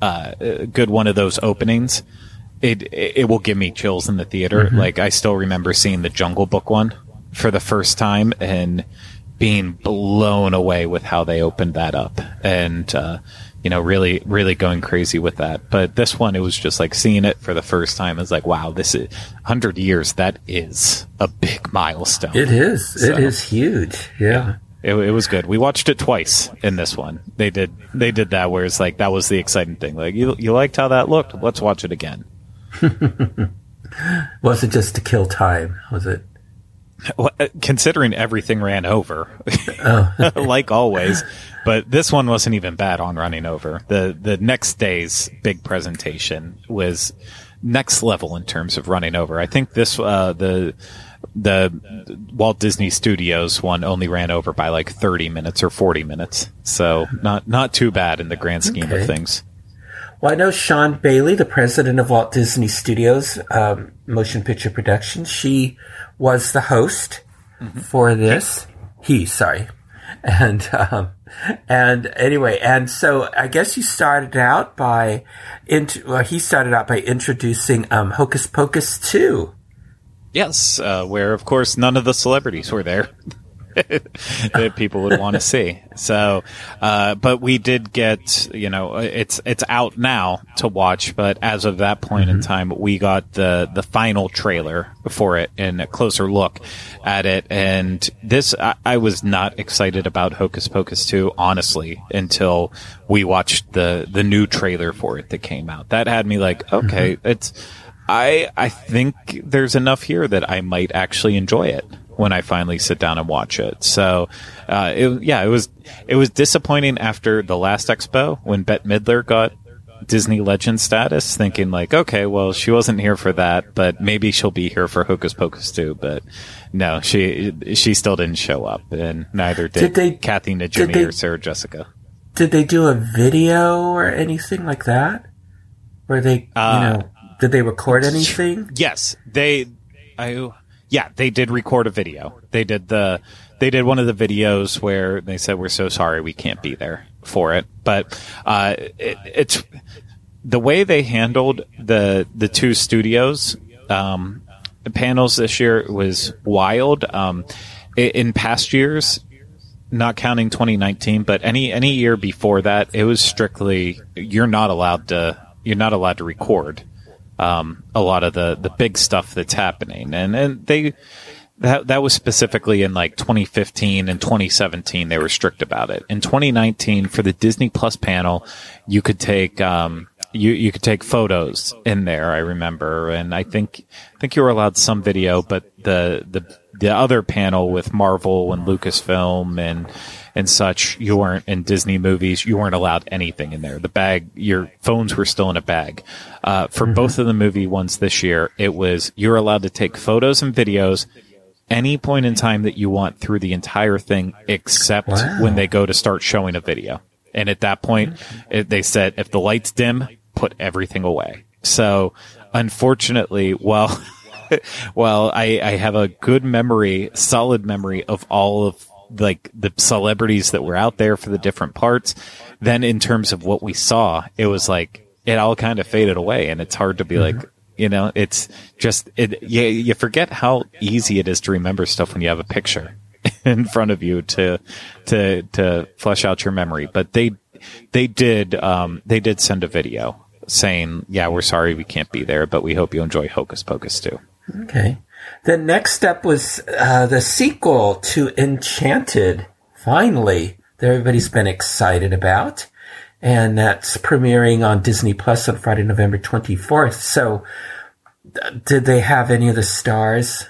uh good one of those openings. It it will give me chills in the theater. Mm-hmm. Like I still remember seeing the Jungle Book one for the first time and being blown away with how they opened that up and uh, you know really really going crazy with that. But this one, it was just like seeing it for the first time. It's like wow, this is one hundred years. That is a big milestone. It is. So, it is huge. Yeah. yeah. It, it was good. We watched it twice in this one. They did they did that where it's like that was the exciting thing. Like you you liked how that looked. Let's watch it again. Was it just to kill time? Was it? Well, considering everything ran over, oh. like always, but this one wasn't even bad on running over. The the next day's big presentation was next level in terms of running over. I think this uh, the the Walt Disney Studios one only ran over by like thirty minutes or forty minutes, so not not too bad in the grand scheme okay. of things. Well, I know Shawn Bailey, the president of Walt Disney Studios um, Motion Picture Productions, she was the host mm-hmm. for this. He, sorry. And um, and anyway, and so I guess you started out by, int- well, he started out by introducing um, Hocus Pocus two. Yes, uh, where, of course, none of the celebrities were there that people would want to see. So, uh, but we did get, you know, it's it's out now to watch, but as of that point mm-hmm. in time, we got the, the final trailer for it and a closer look at it. And this, I, I was not excited about Hocus Pocus two, honestly, until we watched the, the new trailer for it that came out. That had me like, okay, mm-hmm. it's... I I think there's enough here that I might actually enjoy it when I finally sit down and watch it. So, uh, it, yeah, it was it was disappointing after the last expo when Bette Midler got Disney legend status, thinking like, okay, well, she wasn't here for that, but maybe she'll be here for Hocus Pocus two. But no, she she still didn't show up, and neither did, did they, Kathy Najimy they, or Sarah Jessica. Did they do a video or anything like that? Where they, you uh, know... Did they record anything? Yes, they. I, yeah, they did record a video. They did the. They did one of the videos where they said, "We're so sorry, we can't be there for it." But uh, it, it's the way they handled the the two studios um, panels this year was wild. Um, in past years, not counting twenty nineteen, but any any year before that, it was strictly you're not allowed to you're not allowed to record. Um, a lot of the, the big stuff that's happening. And, and they that that was specifically in like twenty fifteen and twenty seventeen, they were strict about it. In twenty nineteen, for the Disney Plus panel, you could take um you, you could take photos in there, I remember. And I think I think you were allowed some video, but the the, the other panel with Marvel and Lucasfilm and and such, you weren't in Disney movies. You weren't allowed anything in there. The bag, your phones were still in a bag. Uh, for mm-hmm. both of the movie ones this year, it was you're allowed to take photos and videos any point in time that you want through the entire thing, except wow. when they go to start showing a video. And at that point, mm-hmm. it, they said, if the lights dim, put everything away. So unfortunately, well, well, I, I have a good memory, solid memory of all of like the celebrities that were out there for the different parts. Then in terms of what we saw, it was like it all kind of faded away, and it's hard to be mm-hmm. like, you know, it's just it you, you forget how easy it is to remember stuff when you have a picture in front of you to to to flesh out your memory. But they they did um they did send a video saying, yeah, we're sorry we can't be there, but we hope you enjoy Hocus Pocus too. Okay. The next step was uh, the sequel to Enchanted, finally, that everybody's been excited about. And that's premiering on Disney Plus on Friday, November twenty-fourth. So th- did they have any of the stars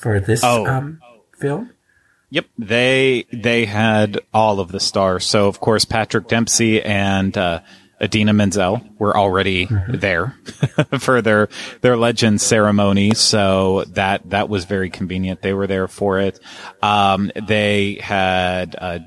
for this oh. um, film? Yep, they they had all of the stars. So, of course, Patrick Dempsey and... Uh, Idina Menzel were already there for their their legend ceremony, so that that was very convenient. They were there for it. Um, they had uh,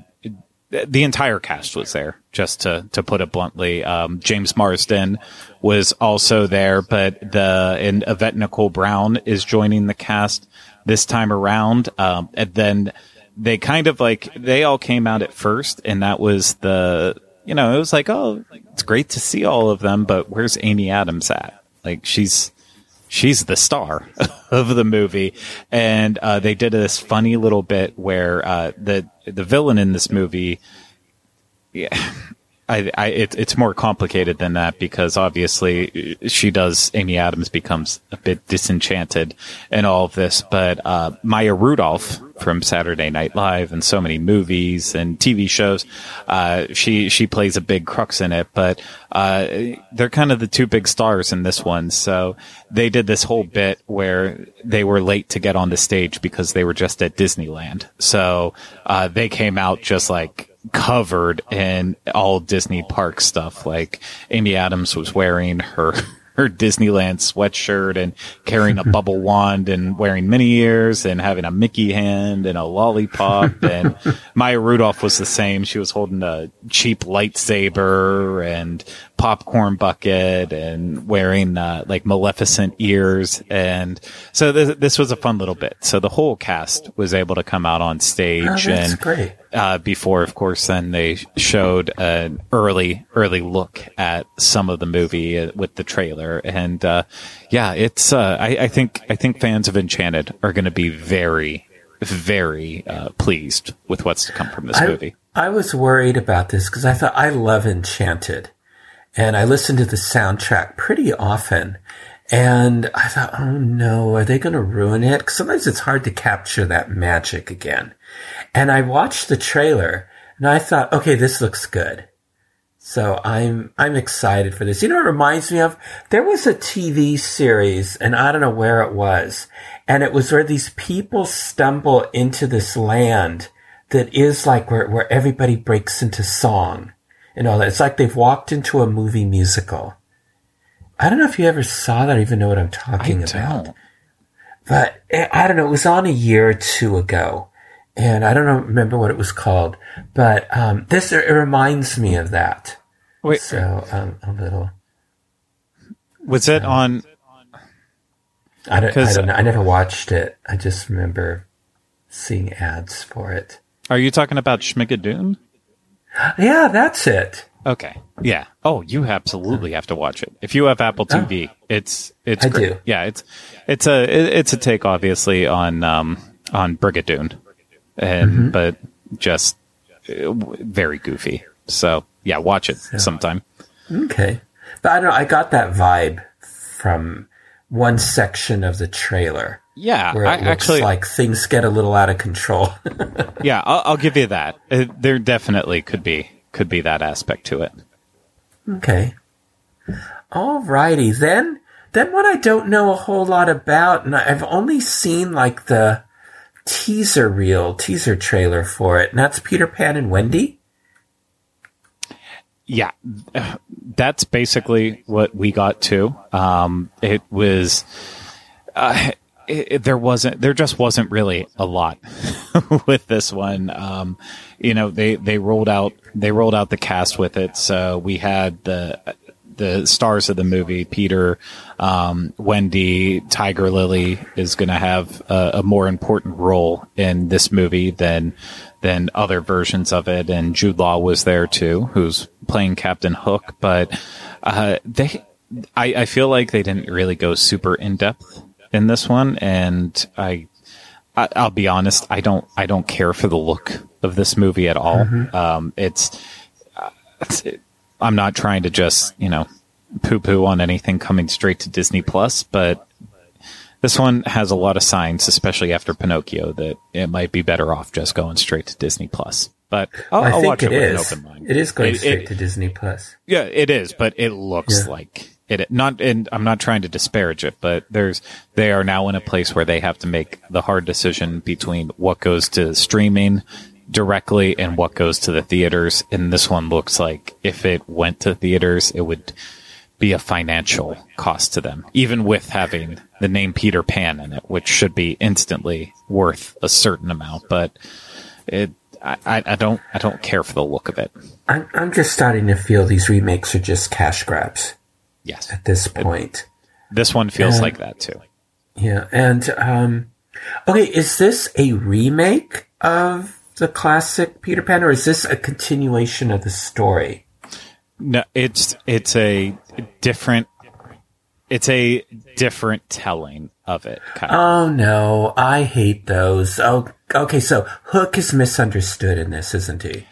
the entire cast was there, just to to put it bluntly. Um, James Marsden was also there, but the and Yvette Nicole Brown is joining the cast this time around, um, and then they kind of like they all came out at first, and that was the. You know, it was like, oh, it's great to see all of them, but where's Amy Adams at? Like, she's she's the star of the movie. And uh, they did this funny little bit where uh, the the villain in this movie, yeah, I, I, it, it's more complicated than that because obviously she does, Amy Adams becomes a bit disenchanted and all of this. But uh, Maya Rudolph from Saturday Night Live and so many movies and T V shows. Uh, she, she plays a big crux in it, but, uh, they're kind of the two big stars in this one. So they did this whole bit where they were late to get on the stage because they were just at Disneyland. So, uh, they came out just like covered in all Disney park stuff. Like Amy Adams was wearing her, her Disneyland sweatshirt and carrying a bubble wand and wearing mini ears and having a Mickey hand and a lollipop. And Maya Rudolph was the same. She was holding a cheap lightsaber and popcorn bucket and wearing uh, like Maleficent ears. And so this, this was a fun little bit. So the whole cast was able to come out on stage. Oh, that's and great. Uh, before, of course, then they showed an early, early look at some of the movie with the trailer. And, uh, yeah, it's, uh, I, I think, I think fans of Enchanted are going to be very, very, uh, pleased with what's to come from this I, movie. I was worried about this because I thought I love Enchanted and I listen to the soundtrack pretty often. And I thought, oh no, are they going to ruin it? Because sometimes it's hard to capture that magic again. And I watched the trailer and I thought, okay, this looks good. So I'm, I'm excited for this. You know, it reminds me of, there was a T V series and I don't know where it was. And it was where these people stumble into this land that is like where, where everybody breaks into song and all that. It's like they've walked into a movie musical. I don't know if you ever saw that or even know what I'm talking I about. Don't. But I don't know. It was on a year or two ago. And I don't remember what it was called. But um, this it reminds me of that. Wait. So um, a little. Was it um, on? I don't, I don't know. I never watched it. I just remember seeing ads for it. Are you talking about Schmigadoon? Yeah, that's it. Okay. Yeah. Oh, you absolutely have to watch it. If you have Apple T V, oh, it's it's I great. Do. Yeah, it's it's a it's a take obviously on um on Brigadoon, and mm-hmm. but just very goofy. So yeah, watch it so, sometime. Okay, but I don't know. I got that vibe from one section of the trailer. Yeah, where it I looks actually like things get a little out of control. yeah, I'll, I'll give you that. It, there definitely could be. Could be that aspect to it. Okay. All righty. Then, then what I don't know a whole lot about, and I've only seen like the teaser reel, teaser trailer for it, and that's Peter Pan and Wendy. Yeah. That's basically what we got to. Um, it was, uh, It, it, there wasn't, there just wasn't really a lot with this one. Um, you know, they, they rolled out, they rolled out the cast with it. So we had the, the stars of the movie, Peter, um, Wendy, Tiger Lily is going to have a, a more important role in this movie than, than other versions of it. And Jude Law was there too, who's playing Captain Hook, but, uh, they, I, I feel like they didn't really go super in depth in this one, and I, I, I'll be honest, I don't, I don't care for the look of this movie at all. Mm-hmm. Um, it's, it's it, I'm not trying to just, you know, poo-poo on anything coming straight to Disney Plus, but this one has a lot of signs, especially after Pinocchio, that it might be better off just going straight to Disney Plus. But I'll, well, I I'll think watch it, it with is. An open mind. It is going it, straight it, to Disney Plus. Yeah, it is, but it looks yeah. like. It not, and I'm not trying to disparage it, but there's, they are now in a place where they have to make the hard decision between what goes to streaming directly and what goes to the theaters. And this one looks like if it went to theaters, it would be a financial cost to them, even with having the name Peter Pan in it, which should be instantly worth a certain amount. But it, I, I don't, I don't care for the look of it. I'm, I'm just starting to feel these remakes are just cash grabs. Yes. At this point. It, this one feels and, like that too. Yeah. And, um, okay, is this a remake of the classic Peter Pan, or is this a continuation of the story? No, it's, it's a different, it's a different telling of it. Kind of. Oh, no. I hate those. Oh, okay. So Hook is misunderstood in this, isn't he?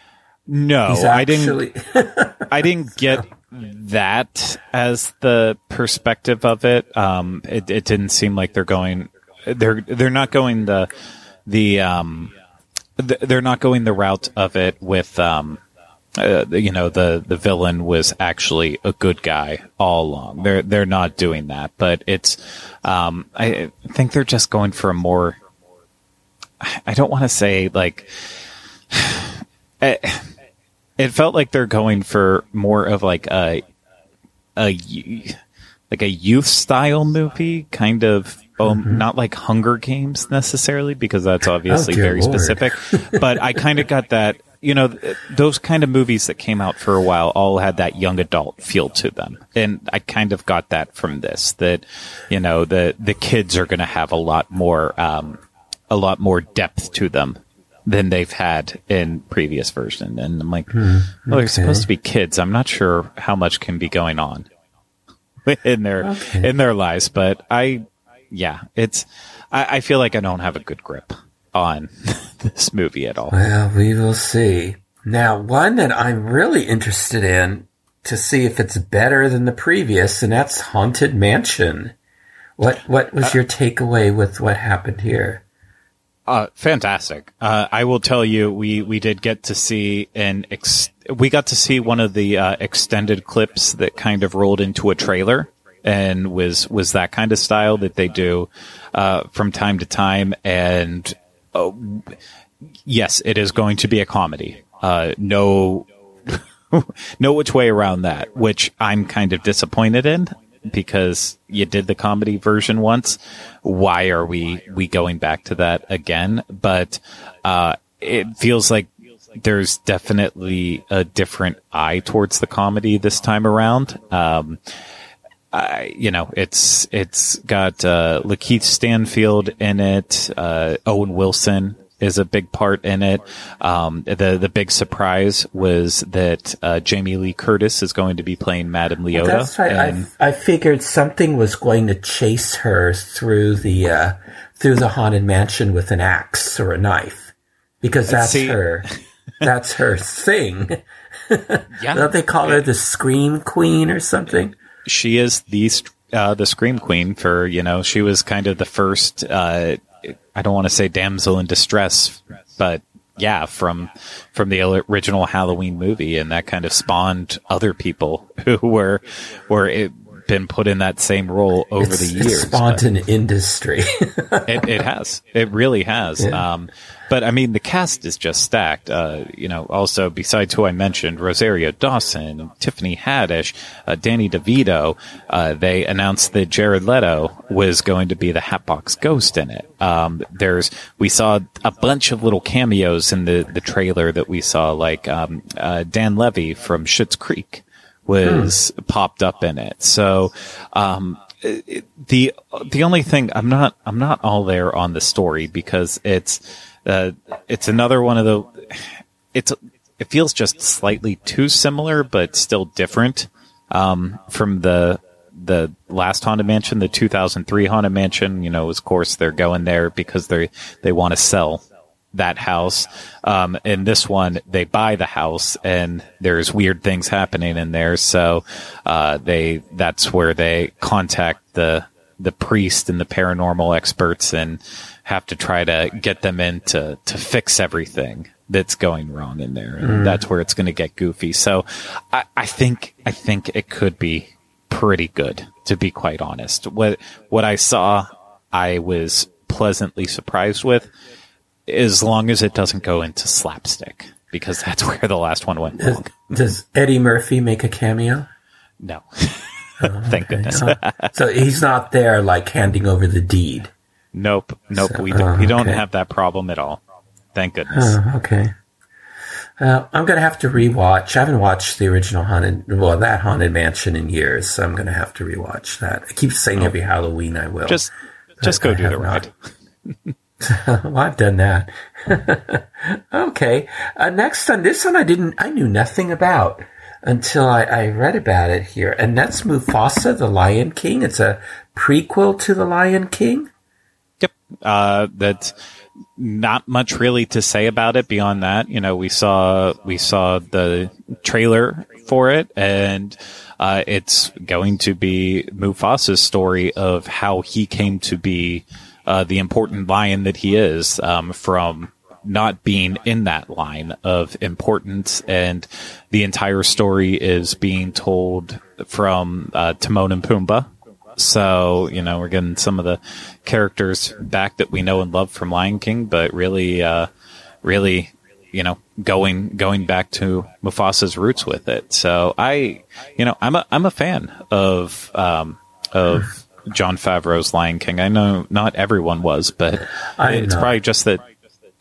No, actually- I didn't, I didn't get. That as the perspective of it, um, it, it didn't seem like they're going. They're they're not going the the um, they're not going the route of it with um, uh, you know the the villain was actually a good guy all along. They're they're not doing that, but it's um, I think they're just going for a more. I don't want to say like. I, It felt like they're going for more of like a, a like a youth style movie, kind of um, mm-hmm. not like Hunger Games necessarily, because that's obviously oh, dear very Lord. specific. But I kind of got that, you know, those kind of movies that came out for a while all had that young adult feel to them. And I kind of got that from this, that, you know, the, the kids are going to have a lot more, um, a lot more depth to them than they've had in previous version. And I'm like, hmm, well, okay. They're supposed to be kids. I'm not sure how much can be going on in their, okay. in their lives. But I, yeah, it's, I, I feel like I don't have a good grip on this movie at all. Well, we will see. Now, one that I'm really interested in to see if it's better than the previous, and that's Haunted Mansion. What what was uh, your takeaway with what happened here? Uh, fantastic. Uh, I will tell you, we, we did get to see an ex- we got to see one of the uh, extended clips that kind of rolled into a trailer. And was, was that kind of style that they do, uh, from time to time. And, oh, yes, it is going to be a comedy. Uh, no, no which way around that, which I'm kind of disappointed in because you did the comedy version once. Why are we, we going back to that again? But, uh, it feels like there's definitely a different eye towards the comedy this time around. Um, I, you know, it's it's got uh, Lakeith Stanfield in it. Uh, Owen Wilson is a big part in it. Um, the the big surprise was that uh, Jamie Lee Curtis is going to be playing Madame Leota. Well, that's right. And I, I figured something was going to chase her through the uh, through the haunted mansion with an axe or a knife, because that's see, her that's her thing. Yeah, don't they call her the Scream Queen or something? She is the uh, the Scream Queen for, you know, she was kind of the first, uh, I don't want to say damsel in distress, but yeah, from from the original Halloween movie. And that kind of spawned other people who were, were it, been put in that same role over it's, the years. It's spawned an industry. it, it has. It really has. Yeah. Um, but, I mean, the cast is just stacked. Uh, you know, also, besides who I mentioned, Rosario Dawson, Tiffany Haddish, uh, Danny DeVito, uh, they announced that Jared Leto was going to be the Hatbox Ghost in it. Um, there's, we saw a bunch of little cameos in the, the trailer that we saw, like, um, uh, Dan Levy from Schitt's Creek was hmm. popped up in it. So, um, it, the, the only thing, I'm not, I'm not all there on the story because it's, Uh, it's another one of the, it's, it feels just slightly too similar, but still different, um, from the, the last Haunted Mansion, the two thousand three Haunted Mansion. You know, of course they're going there because they, they want to sell that house. Um, in this one, they buy the house and there's weird things happening in there. So, uh, they, that's where they contact the, the priest and the paranormal experts and have to try to get them in to, to fix everything that's going wrong in there. And mm. that's where it's going to get goofy. So I, I think, I think it could be pretty good, to be quite honest. What, what I saw, I was pleasantly surprised with, as long as it doesn't go into slapstick, because that's where the last one went wrong. Does, does Eddie Murphy make a cameo? No. Oh, thank goodness. So he's not there, like, handing over the deed. Nope, nope. So, we don't, oh, we don't okay. have that problem at all. Thank goodness. Oh, okay. Uh, I'm gonna have to rewatch. I haven't watched the original haunted, well, that Haunted Mansion in years, so I'm gonna have to rewatch that. I keep saying oh. every Halloween I will. Just, just go I do the ride. Well, I've done that. Okay. Uh, next on this one, I didn't. I knew nothing about. Until I, I read about it here. And that's Mufasa, the Lion King. It's a prequel to the Lion King. Yep. Uh, that's not much really to say about it beyond that. You know, we saw, we saw the trailer for it, and uh, it's going to be Mufasa's story of how he came to be uh, the important lion that he is, um, from not being in that line of importance. And the entire story is being told from uh, Timon and Pumbaa. So, you know, we're getting some of the characters back that we know and love from Lion King, but really, uh, really, you know, going, going back to Mufasa's roots with it. So I, you know, I'm a, I'm a fan of, um, of Jon Favreau's Lion King. I know not everyone was, but I it's know. probably just that.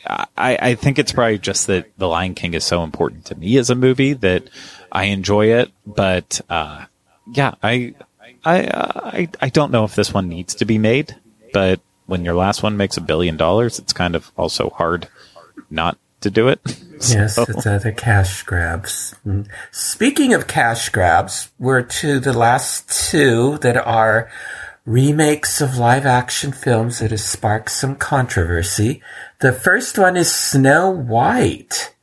I, I think it's probably just that The Lion King is so important to me as a movie that I enjoy it. But uh, yeah, I I, I I don't know if this one needs to be made. But when your last one makes a billion dollars, it's kind of also hard not to do it. So. Yes, it's uh, the cash grabs. Speaking of cash grabs, we're to the last two that are remakes of live-action films that have sparked some controversy. The first one is Snow White.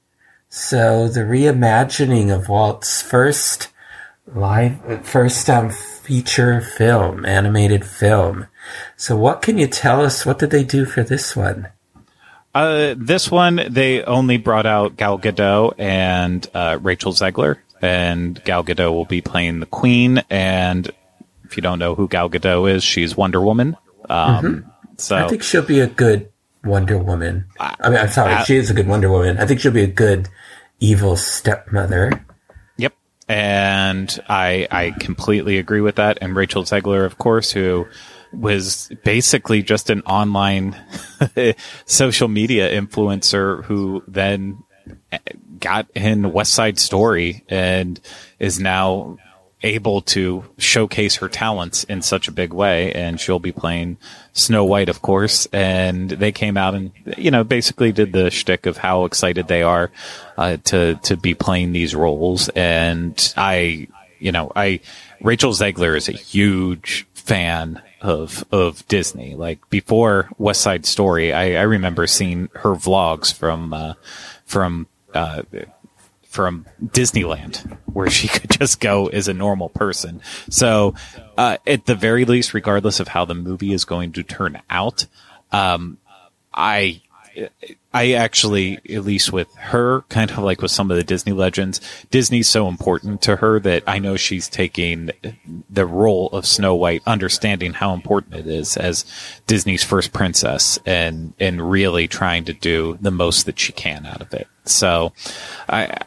So the reimagining of Walt's first live, first um, feature film, animated film. So what can you tell us? What did they do for this one? Uh, this one, they only brought out Gal Gadot and uh, Rachel Zegler. And Gal Gadot will be playing the Queen. And if you don't know who Gal Gadot is, she's Wonder Woman. Um, mm-hmm. So I think she'll be a good Wonder Woman. I mean, I'm sorry, uh, she is a good Wonder Woman. I think she'll be a good evil stepmother. Yep, and I I completely agree with that. And Rachel Zegler, of course, who was basically just an online social media influencer who then got in West Side Story and is now able to showcase her talents in such a big way. And she'll be playing Snow White, of course. And they came out and, you know, basically did the shtick of how excited they are uh, to, to be playing these roles. And I, you know, I, Rachel Zegler is a huge fan of, of Disney. Like before West Side Story, I, I remember seeing her vlogs from, uh, from, uh, from Disneyland, where she could just go as a normal person. So, uh, at the very least, regardless of how the movie is going to turn out, um, I, I actually, at least with her, kind of like with some of the Disney legends, Disney's so important to her that I know she's taking the role of Snow White, understanding how important it is as Disney's first princess, and, and really trying to do the most that she can out of it. So, I,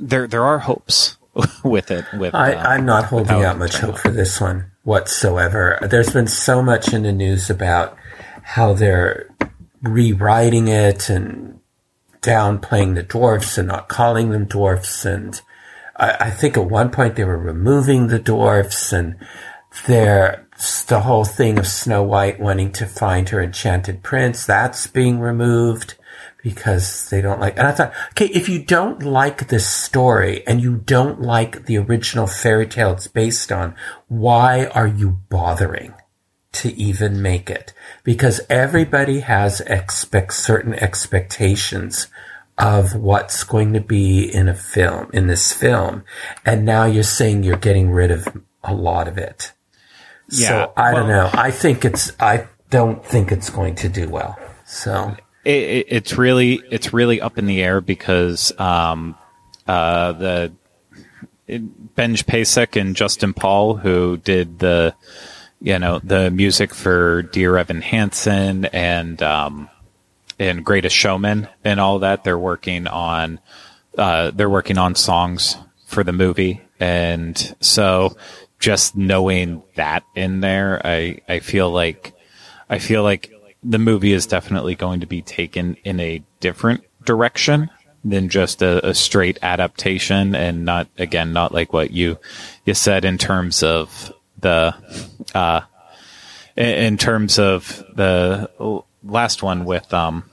There, there are hopes with it. With I, um, I'm not holding out much hope for this one whatsoever. There's been so much in the news about how they're rewriting it and downplaying the dwarfs and not calling them dwarfs. And I, I think at one point they were removing the dwarfs, and they're, the whole thing of Snow White wanting to find her enchanted prince, that's being removed. Because they don't like, and I thought, okay, if you don't like this story and you don't like the original fairy tale it's based on, why are you bothering to even make it? Because everybody has expect certain expectations of what's going to be in a film, in this film, and now you're saying you're getting rid of a lot of it. Yeah, so I well, don't know. I think it's. I don't think it's going to do well. So. It, it, it's really it's really up in the air because um, uh, the it, Benj Pasek and Justin Paul, who did the you know the music for Dear Evan Hansen and um, and Greatest Showman and all that, they're working on uh, they're working on songs for the movie, and so just knowing that in there, I, I feel like I feel like. the movie is definitely going to be taken in a different direction than just a, a straight adaptation, and not, again, not like what you, you said in terms of the, uh, in terms of the last one with, um,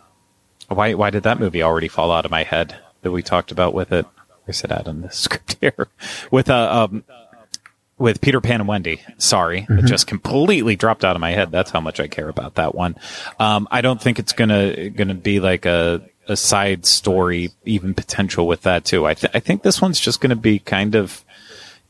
why, why did that movie already fall out of my head that we talked about with it? Where's it at in the script here? With, uh, um, With Peter Pan and Wendy. Sorry. Mm-hmm. It just completely dropped out of my head. That's how much I care about that one. Um, I don't think it's gonna, gonna be like a, a side story, even potential with that too. I, th- I think this one's just gonna be kind of,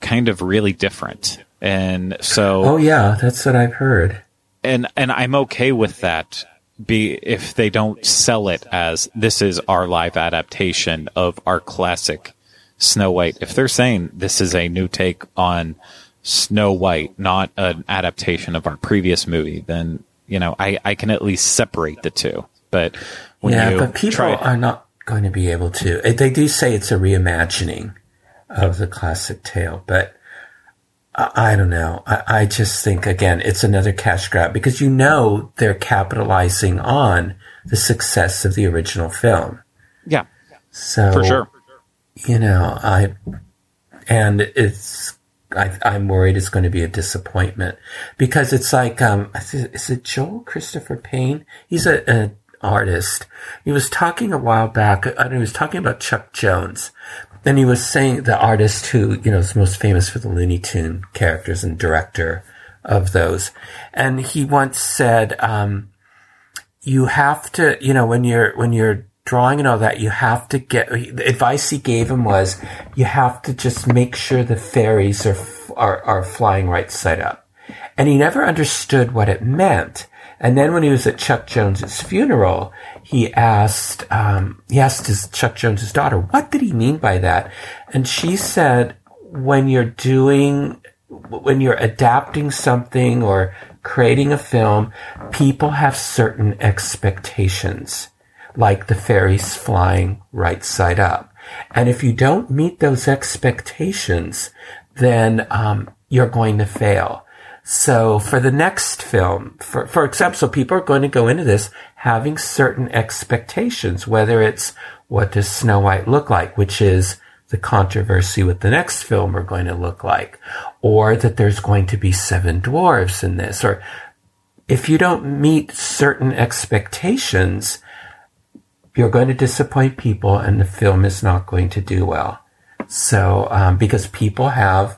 kind of really different. And so. Oh yeah. That's what I've heard. And, and I'm okay with that. Be if they don't sell it as this is our live adaptation of our classic Snow White. If they're saying this is a new take on Snow White, not an adaptation of our previous movie, then, you know, I, I can at least separate the two. But when yeah, you but people try- are not going to be able to. They do say it's a reimagining of the classic tale, but I, I don't know. I, I just think, again, it's another cash grab because, you know, they're capitalizing on the success of the original film. Yeah. So, for sure. You know, I, and it's, I, I'm worried it's going to be a disappointment because it's like, um, is it Joel Christopher Payne? He's a, a artist. He was talking a while back, and he was talking about Chuck Jones. And he was saying the artist who, you know, is most famous for the Looney Tune characters and director of those. And he once said, um, you have to, you know, when you're, when you're drawing and all that, you have to get, the advice he gave him was, you have to just make sure the fairies are, are, are flying right side up. And he never understood what it meant. And then when he was at Chuck Jones's funeral, he asked, um, he asked his, Chuck Jones's daughter, what did he mean by that? And she said, when you're doing, when you're adapting something or creating a film, people have certain expectations, like the fairies flying right side up. And if you don't meet those expectations, then, um, you're going to fail. So for the next film, for, for example, people are going to go into this having certain expectations, whether it's what does Snow White look like, which is the controversy with the next film are going to look like, or that there's going to be seven dwarves in this, or if you don't meet certain expectations, you're going to disappoint people and the film is not going to do well. So, um, because people have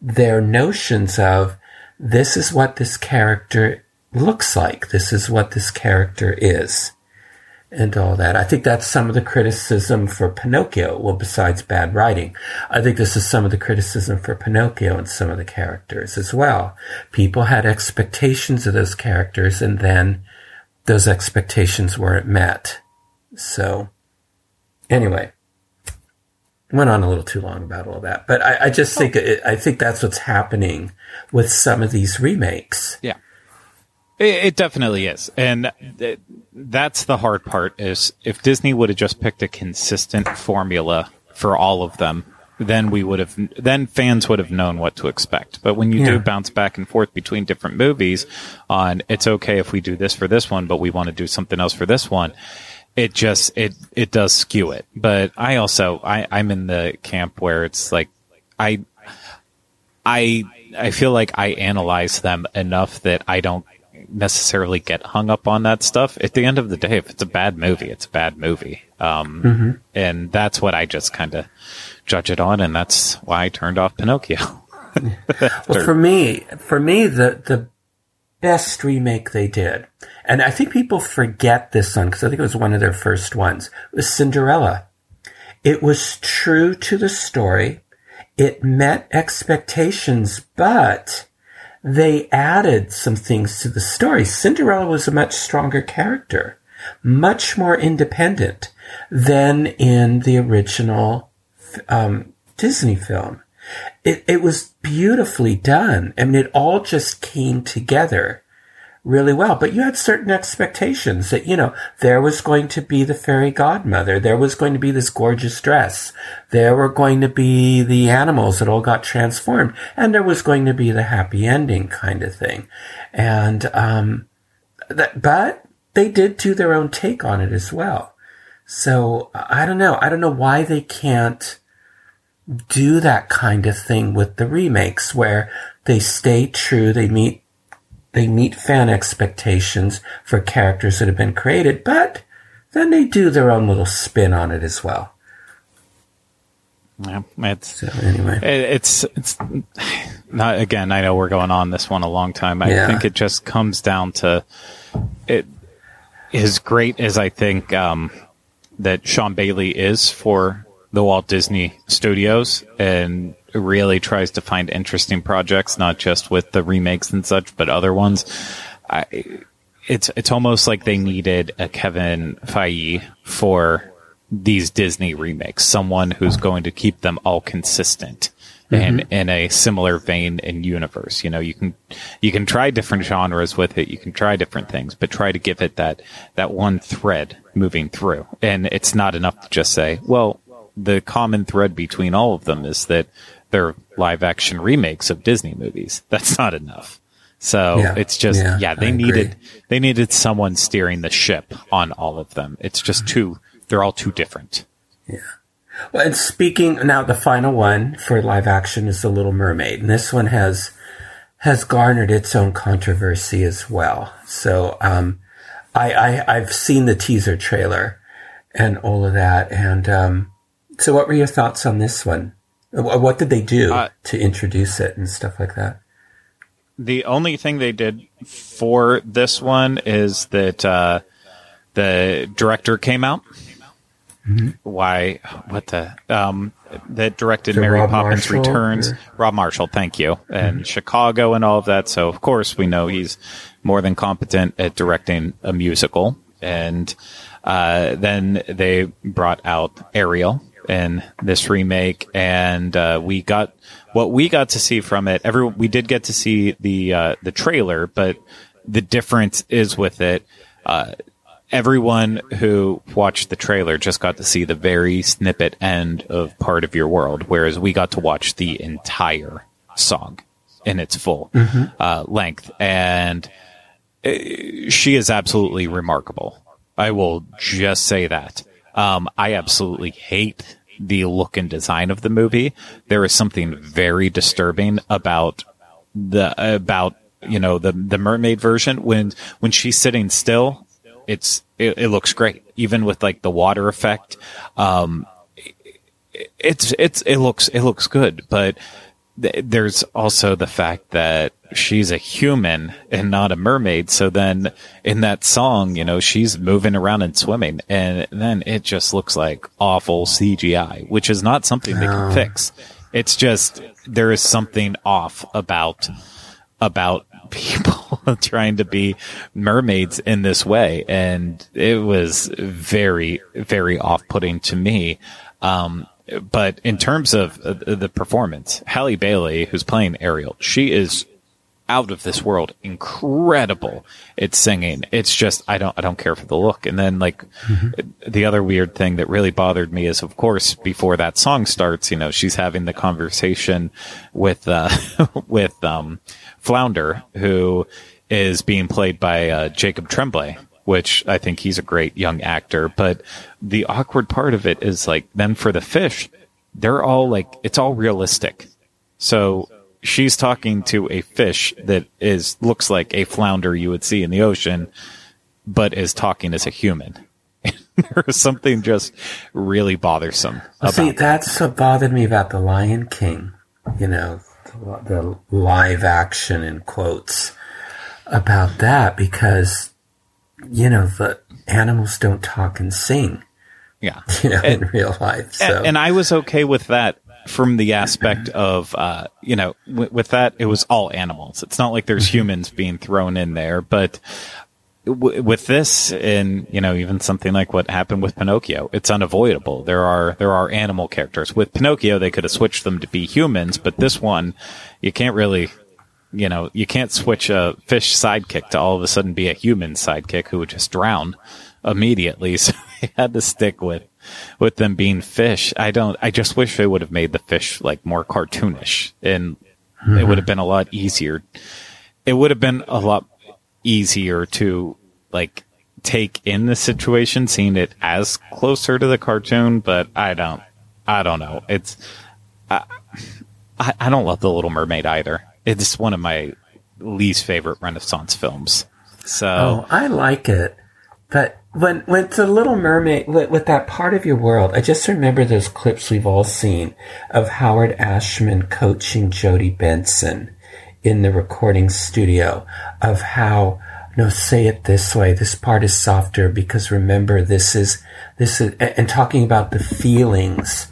their notions of, this is what this character looks like. This is what this character is. And all that. I think that's some of the criticism for Pinocchio. Well, besides bad writing, I think this is some of the criticism for Pinocchio and some of the characters as well. People had expectations of those characters and then those expectations weren't met. So anyway, went on a little too long about all that, but I, I just think it, I think that's what's happening with some of these remakes. Yeah, it, it definitely is, and it, that's the hard part. Is if Disney would have just picked a consistent formula for all of them, then we would have, then fans would have known what to expect. But when you yeah. do bounce back and forth between different movies, on it's okay if we do this for this one, but we want to do something else for this one. It just, it, it does skew it. But I also, I, I'm in the camp where it's like, I, I, I feel like I analyze them enough that I don't necessarily get hung up on that stuff. At the end of the day, if it's a bad movie, it's a bad movie. Um, mm-hmm. And that's what I just kind of judge it on. And that's why I turned off Pinocchio. Well, for me, for me, the, the, best remake they did, and I think people forget this one because I think it was one of their first ones, was Cinderella. It was true to the story. It met expectations, but they added some things to the story. Cinderella was a much stronger character, much more independent than in the original um, Disney film. It, it was beautifully done. I mean, it all just came together really well. But you had certain expectations that, you know, there was going to be the fairy godmother. There was going to be this gorgeous dress. There were going to be the animals that all got transformed. And there was going to be the happy ending kind of thing. And, um, that, but they did do their own take on it as well. So I don't know. I don't know why they can't do that kind of thing with the remakes where they stay true, they meet they meet fan expectations for characters that have been created, but then they do their own little spin on it as well. Yeah, it's so anyway. It's it's not again, I know we're going on this one a long time. I yeah. think it just comes down to it, as great as I think um, that Sean Bailey is for the Walt Disney Studios and really tries to find interesting projects, not just with the remakes and such, but other ones. I, it's it's almost like they needed a Kevin Feige for these Disney remakes, someone who's going to keep them all consistent mm-hmm. and in a similar vein and universe. You know, you can you can try different genres with it, you can try different things, but try to give it that that one thread moving through. And it's not enough to just say, well, the common thread between all of them is that they're live action remakes of Disney movies. That's not enough. So yeah, it's just, yeah, yeah they I needed, agree. they needed someone steering the ship on all of them. It's just too, they're all too different. Yeah. Well, and speaking now, the final one for live action is The Little Mermaid. And this one has, has garnered its own controversy as well. So, um, I, I, I've seen the teaser trailer and all of that. And, um, so what were your thoughts on this one? What did they do uh, to introduce it and stuff like that? The only thing they did for this one is that uh, the director came out. Mm-hmm. Why? What the? Um, that directed so Mary Rob Poppins Marshall, Returns. Or? Rob Marshall, thank you. And mm-hmm. Chicago and all of that. So, of course, we know he's more than competent at directing a musical. And uh, then they brought out Ariel in this remake, and uh, we got what we got to see from it. Everyone, we did get to see the uh, the trailer, but the difference is with it. Uh, everyone who watched the trailer just got to see the very snippet end of Part of Your World, whereas we got to watch the entire song in its full mm-hmm. uh, length. And it, she is absolutely remarkable. I will just say that. Um, I absolutely hate the look and design of the movie. There is something very disturbing about the about you know the the mermaid version. When when she's sitting still, it's it, it looks great, even with like the water effect. Um, it, it's it's it looks it looks good, but th- there's also the fact that she's a human and not a mermaid. So then in that song, you know, she's moving around and swimming, and then it just looks like awful C G I, which is not something they can fix. It's just, there is something off about, about people trying to be mermaids in this way. And it was very, very off-putting to me. Um, but in terms of uh, the performance, Halle Bailey, who's playing Ariel, she is out of this world incredible. It's singing. It's just, I don't, I don't care for the look. And then like mm-hmm. the other weird thing that really bothered me is, of course, before that song starts, you know, she's having the conversation with, uh, with, um, Flounder, who is being played by, uh, Jacob Tremblay, which I think he's a great young actor. But the awkward part of it is like, then for the fish, they're all like, it's all realistic. So, she's talking to a fish that is looks like a flounder you would see in the ocean, but is talking as a human. There's something just really bothersome about See, that's that. What bothered me about The Lion King. You know, the, the live action in quotes about that, because, you know, the animals don't talk and sing. Yeah. You know, and, in real life. So. And, and I was okay with that. From the aspect of, uh, you know, w- with that, it was all animals. It's not like there's humans being thrown in there. But w- with this, and, you know, even something like what happened with Pinocchio, it's unavoidable. There are, there are animal characters. With Pinocchio, they could have switched them to be humans. But this one, you can't really, you know, you can't switch a fish sidekick to all of a sudden be a human sidekick who would just drown immediately. So they had to stick with. With them being fish, I don't. I just wish they would have made the fish like more cartoonish, and mm-hmm. it would have been a lot easier. It would have been a lot easier to like take in the situation, seeing it as closer to the cartoon. But I don't. I don't know. It's. I. I don't love The Little Mermaid either. It's one of my least favorite Renaissance films. So oh, I like it, but. When when The Little Mermaid, with, with that Part of Your World, I just remember those clips we've all seen of Howard Ashman coaching Jodie Benson in the recording studio of how, no, say it this way, this part is softer because remember this is, this is, and talking about the feelings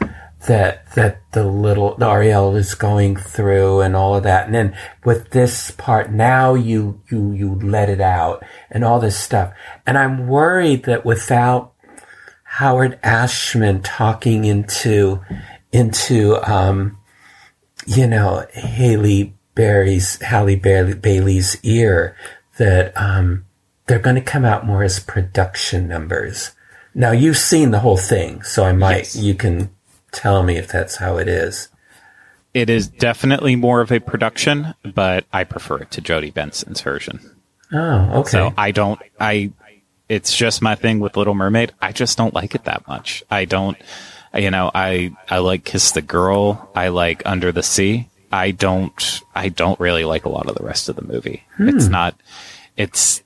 that, that the little, the Ariel is going through and all of that. And then with this part, now you, you, you let it out and all this stuff. And I'm worried that without Howard Ashman talking into, into, um, you know, Haley Berry's, Halle Bailey's ear, that, um, they're going to come out more as production numbers. Now you've seen the whole thing, so I might, yes. you can, tell me if that's how it is. It is definitely more of a production, but I prefer it to Jodie Benson's version. Oh, okay. So I don't, I, it's just my thing with Little Mermaid. I just don't like it that much. I don't, you know, I, I like Kiss the Girl. I like Under the Sea. I don't, I don't really like a lot of the rest of the movie. Hmm. It's not, it's,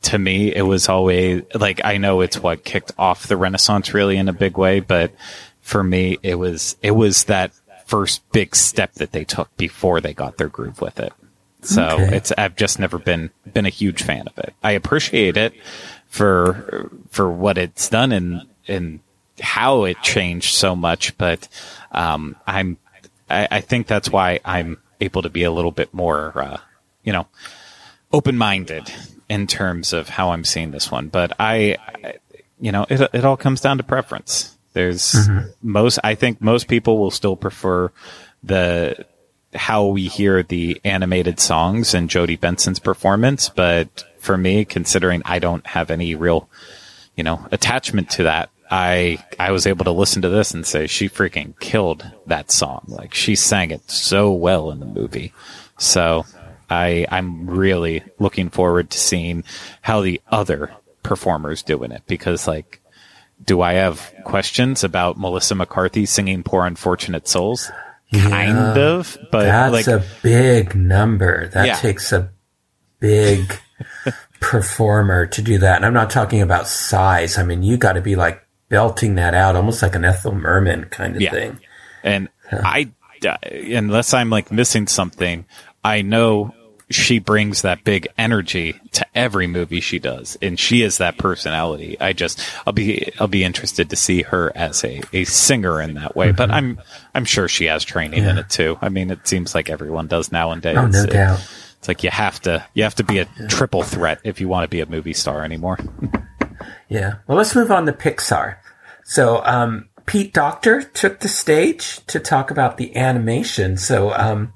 to me, it was always like, I know it's what kicked off the Renaissance really in a big way, but for me, it was, it was that first big step that they took before they got their groove with it. So okay. it's I've just never been been a huge fan of it. I appreciate it for for what it's done and and how it changed so much, but um, I'm I, I think that's why I'm able to be a little bit more uh, you know open minded in terms of how I'm seeing this one. But I, I you know it it all comes down to preference. There's mm-hmm. most I think most people will still prefer the. How we hear the animated songs and Jodie Benson's performance. But for me, considering I don't have any real, you know, attachment to that, I, I was able to listen to this and say, she freaking killed that song. Like she sang it so well in the movie. So I, I'm really looking forward to seeing how the other performers do in it, because like, do I have questions about Melissa McCarthy singing Poor Unfortunate Souls? Kind yeah, of, but that's like, a big number. That yeah. takes a big performer to do that. And I'm not talking about size. I mean, you got to be like belting that out, almost like an Ethel Merman kind of yeah. thing. And so. I, unless I'm like missing something, I know she brings that big energy to every movie she does, and she is that personality. I just, I'll be, I'll be interested to see her as a, a singer in that way. Mm-hmm. But I'm, I'm sure she has training yeah. in it too. I mean, it seems like everyone does nowadays. Oh, no it, doubt. It's like you have to, you have to be a triple threat if you want to be a movie star anymore. yeah. Well, let's move on to Pixar. So, um, Pete Docter took the stage to talk about the animation. So, um,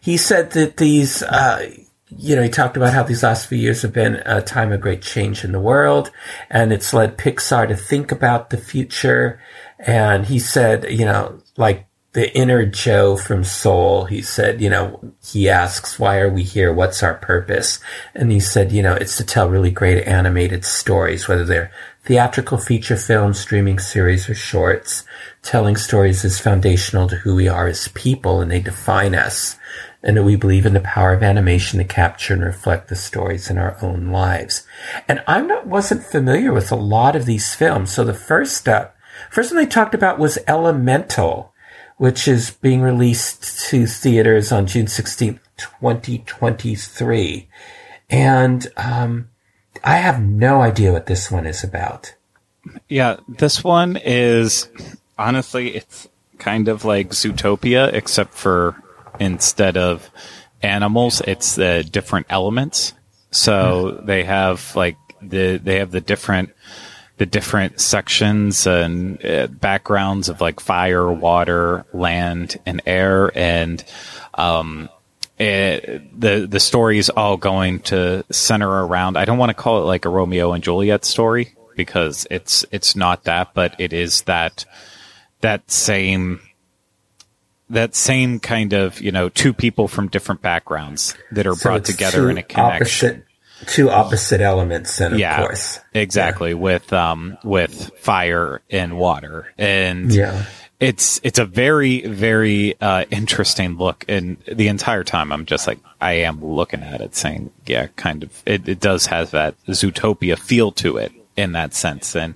he said that these, uh, you know, he talked about how these last few years have been a time of great change in the world, and it's led Pixar to think about the future. And he said, you know, like the inner Joe from Soul, he said, you know, he asks, why are we here? What's our purpose? And he said, you know, it's to tell really great animated stories, whether they're theatrical feature films, streaming series, or shorts. Telling stories is foundational to who we are as people, and they define us, and that we believe in the power of animation to capture and reflect the stories in our own lives. And I not wasn't familiar with a lot of these films. So the first step, first one they talked about was Elemental, which is being released to theaters on June sixteenth, twenty twenty-three. And um I have no idea what this one is about. Yeah, this one is, honestly, it's kind of like Zootopia, except for instead of animals, it's the different elements. So they have like the they have the different the different sections and uh, backgrounds of like fire, water, land, and air, and um. It, the the story is all going to center around. I don't want to call it like a Romeo and Juliet story, because it's it's not that, but it is that that same that same kind of, you know, two people from different backgrounds that are so brought together in a connection. Opposite, two opposite elements, and yeah, of course, exactly yeah. with um with fire and water, and yeah. It's it's a very, very uh, interesting look. And the entire time I'm just like, I am looking at it saying, yeah, kind of. It, it does have that Zootopia feel to it in that sense. And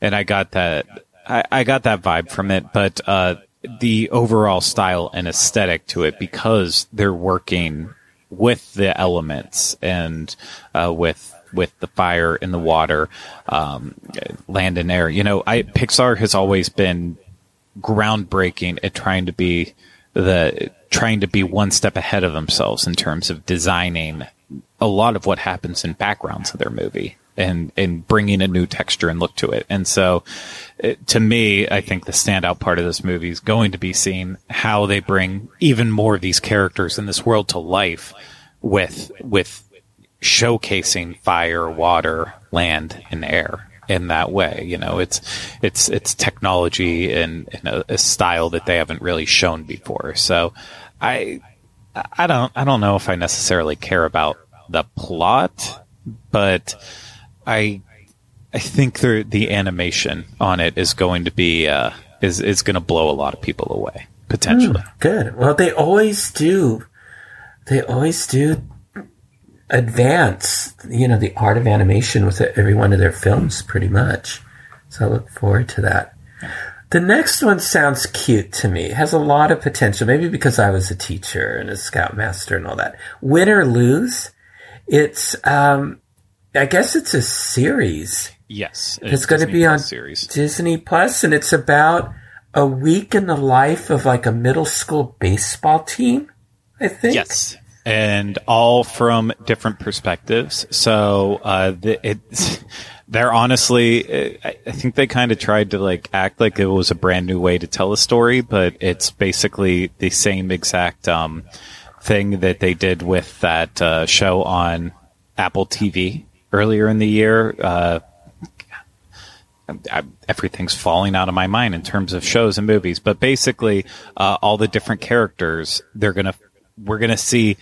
and I got that I, I got that vibe from it. But uh, the overall style and aesthetic to it, because they're working with the elements and uh, with with the fire and the water, um, land and air. You know, I Pixar has always been groundbreaking at trying to be the trying to be one step ahead of themselves in terms of designing a lot of what happens in backgrounds of their movie and and bringing a new texture and look to it. And so it, to me, I think the standout part of this movie is going to be seeing how they bring even more of these characters in this world to life with with showcasing fire, water, land, and air. in that way. You know, it's it's it's technology in, in a, a style that they haven't really shown before. So I I don't I don't know if I necessarily care about the plot, but I I think the the animation on it is going to be uh, is is going to blow a lot of people away potentially. Mm, good. Well, they always do. They always do advance, you know, the art of animation with every one of their films, pretty much. So I look forward to that. The next one sounds cute to me. It has a lot of potential, maybe because I was a teacher and a scoutmaster and all that. Win or Lose, it's, um, I guess it's a series. Yes. It's, it's going to be on series. Disney Plus, and it's about a week in the life of like a middle school baseball team, I think. Yes. And all from different perspectives. So, uh, the, it, they're honestly, I think they kind of tried to like act like it was a brand new way to tell a story, but it's basically the same exact, um, thing that they did with that, uh, show on Apple T V earlier in the year. Uh, I, everything's falling out of my mind in terms of shows and movies, but basically, uh, all the different characters, they're going to, we're going to see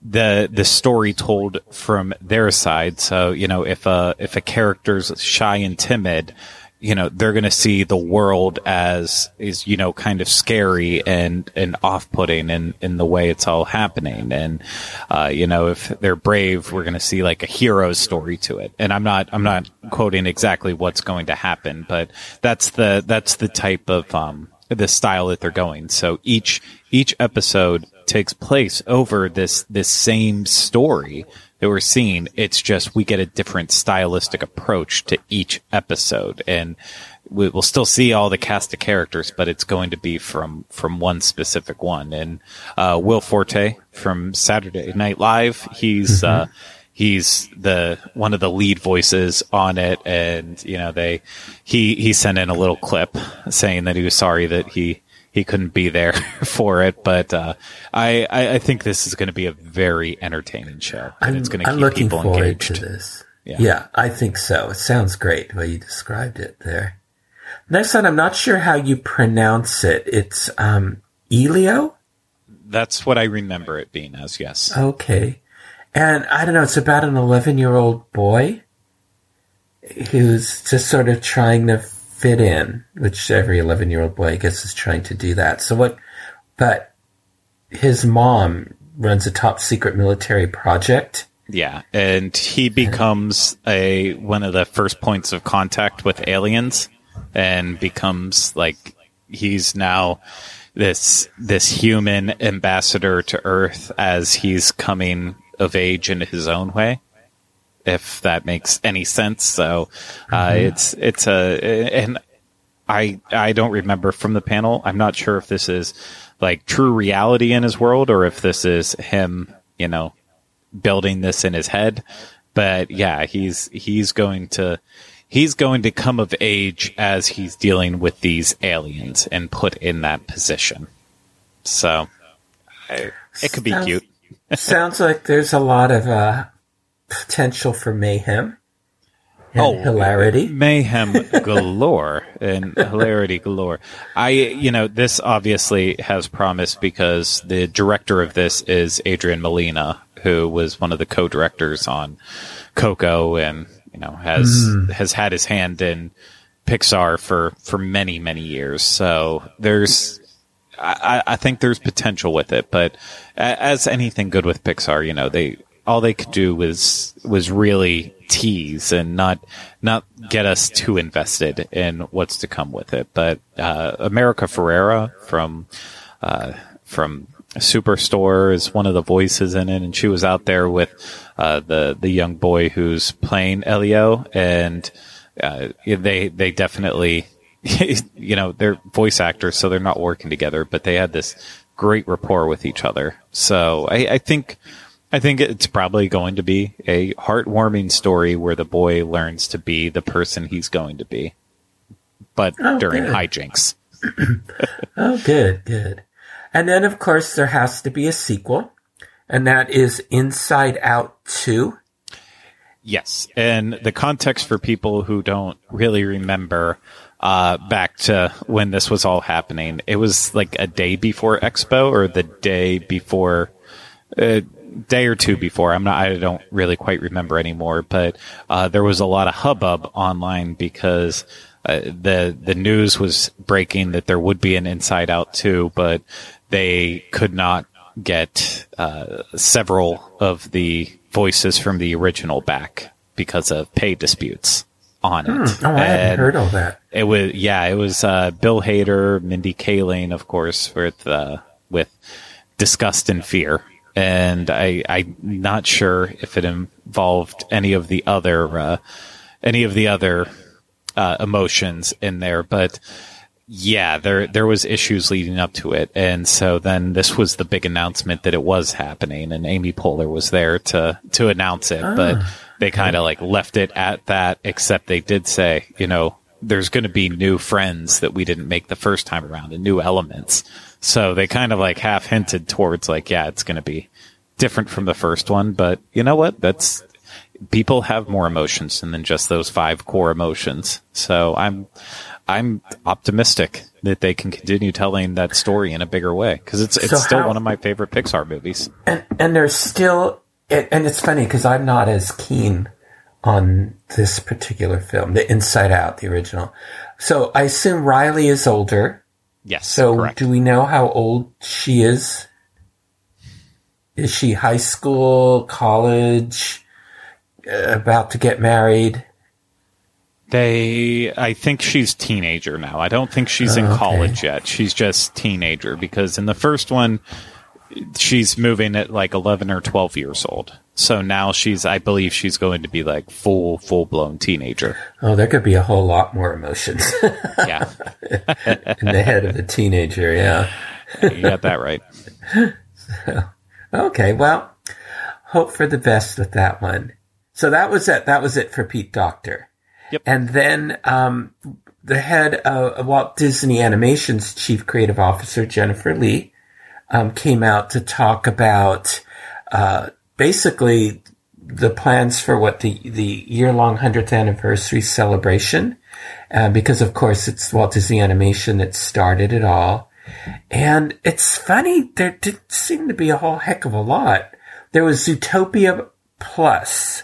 the the story told from their side. So, you know, if a if a character's shy and timid, you know, they're going to see the world as is, you know, kind of scary and and off-putting in, in the way it's all happening. And, uh, you know, if they're brave, we're going to see like a hero's story to it. And I'm not I'm not quoting exactly what's going to happen, but that's the that's the type of um the style that they're going. So each each episode takes place over this this same story that we're seeing. It's just we get a different stylistic approach to each episode, and we, we'll still see all the cast of characters, but it's going to be from from one specific one. And uh Will Forte from Saturday Night Live, he's mm-hmm. uh he's the one of the lead voices on it, and you know they he he sent in a little clip saying that he was sorry that he He couldn't be there for it, but uh, I, I think this is going to be a very entertaining show. And I'm, it's going to keep I'm looking people forward engaged. To this. Yeah. yeah, I think so. It sounds great the way you described it there. Next one, I'm not sure how you pronounce it. It's um, Elio? That's what I remember it being as, yes. Okay. And I don't know, it's about an eleven-year-old boy who's just sort of trying to fit in, which every eleven-year-old boy, I guess, is trying to do that. So what, but his mom runs a top-secret military project. Yeah, and he becomes a one of the first points of contact with aliens, and becomes like he's now this this human ambassador to Earth as he's coming of age in his own way. If that makes any sense. So, uh, mm-hmm. it's, it's a, and I, I don't remember from the panel. I'm not sure if this is like true reality in his world or if this is him, you know, building this in his head. But yeah, he's, he's going to, he's going to come of age as he's dealing with these aliens and put in that position. So I, it could be sounds, cute. Sounds like there's a lot of, uh, potential for mayhem and oh, hilarity. Mayhem galore and hilarity galore. I, you know, this obviously has promise because the director of this is Adrian Molina, who was one of the co-directors on Coco and, you know, has, mm. has had his hand in Pixar for, for many, many years. So there's, I, I think there's potential with it, but as anything good with Pixar, you know, they, all they could do was was really tease and not not get us too invested in what's to come with it. But uh, America Ferrera from uh, from Superstore is one of the voices in it, and she was out there with uh, the the young boy who's playing Elio, and uh, they they definitely you know they're voice actors, so they're not working together, but they had this great rapport with each other. So I, I think. I think it's probably going to be a heartwarming story where the boy learns to be the person he's going to be, but oh, during good. hijinks. oh, good, good. And then, of course, there has to be a sequel, and that is Inside Out two. Yes. And the context for people who don't really remember uh, back to when this was all happening, it was like a day before Expo or the day before, a day or two before. I'm not, I don't really quite remember anymore, but uh, there was a lot of hubbub online because uh, the, the news was breaking that there would be an Inside Out two, but they could not get uh, several of the voices from the original back because of pay disputes on it. Hmm. Oh, I hadn't heard all that. It was, yeah, it was uh, Bill Hader, Mindy Kaling, of course, with uh, with Disgust and Fear, and I, I'm not sure if it involved any of the other uh, any of the other uh, emotions in there, but. Yeah, there there was issues leading up to it, and so then this was the big announcement that it was happening, and Amy Poehler was there to, to announce it, oh. but they kind of like left it at that, except they did say, you know, there's going to be new friends that we didn't make the first time around and new elements. So they kind of like half hinted towards like, yeah, it's going to be different from the first one, but you know what? That's people have more emotions than just those five core emotions. So I'm... I'm optimistic that they can continue telling that story in a bigger way because it's it's so still how, one of my favorite Pixar movies. And, and there's still, it, and it's funny because I'm not as keen on this particular film, the Inside Out, the original. So I assume Riley is older. Yes. So correct. Do we know how old she is? Is she high school, college, about to get married? They, I think she's teenager now. I don't think she's in oh, okay. college yet. She's just teenager because in the first one, she's moving at like eleven or twelve years old. So now she's, I believe she's going to be like full, full blown teenager. Oh, there could be a whole lot more emotions. Yeah. In the head of a teenager. Yeah. You got that right. So, okay. Well, hope for the best with that one. So that was it. That was it for Pete Docter. Yep. And then um, the head of Walt Disney Animation's chief creative officer, Jennifer Lee, um, came out to talk about uh, basically the plans for what the, the year-long one hundredth anniversary celebration, uh, because, of course, it's Walt Disney Animation that started it all. And it's funny, there didn't seem to be a whole heck of a lot. There was Zootopia Plus.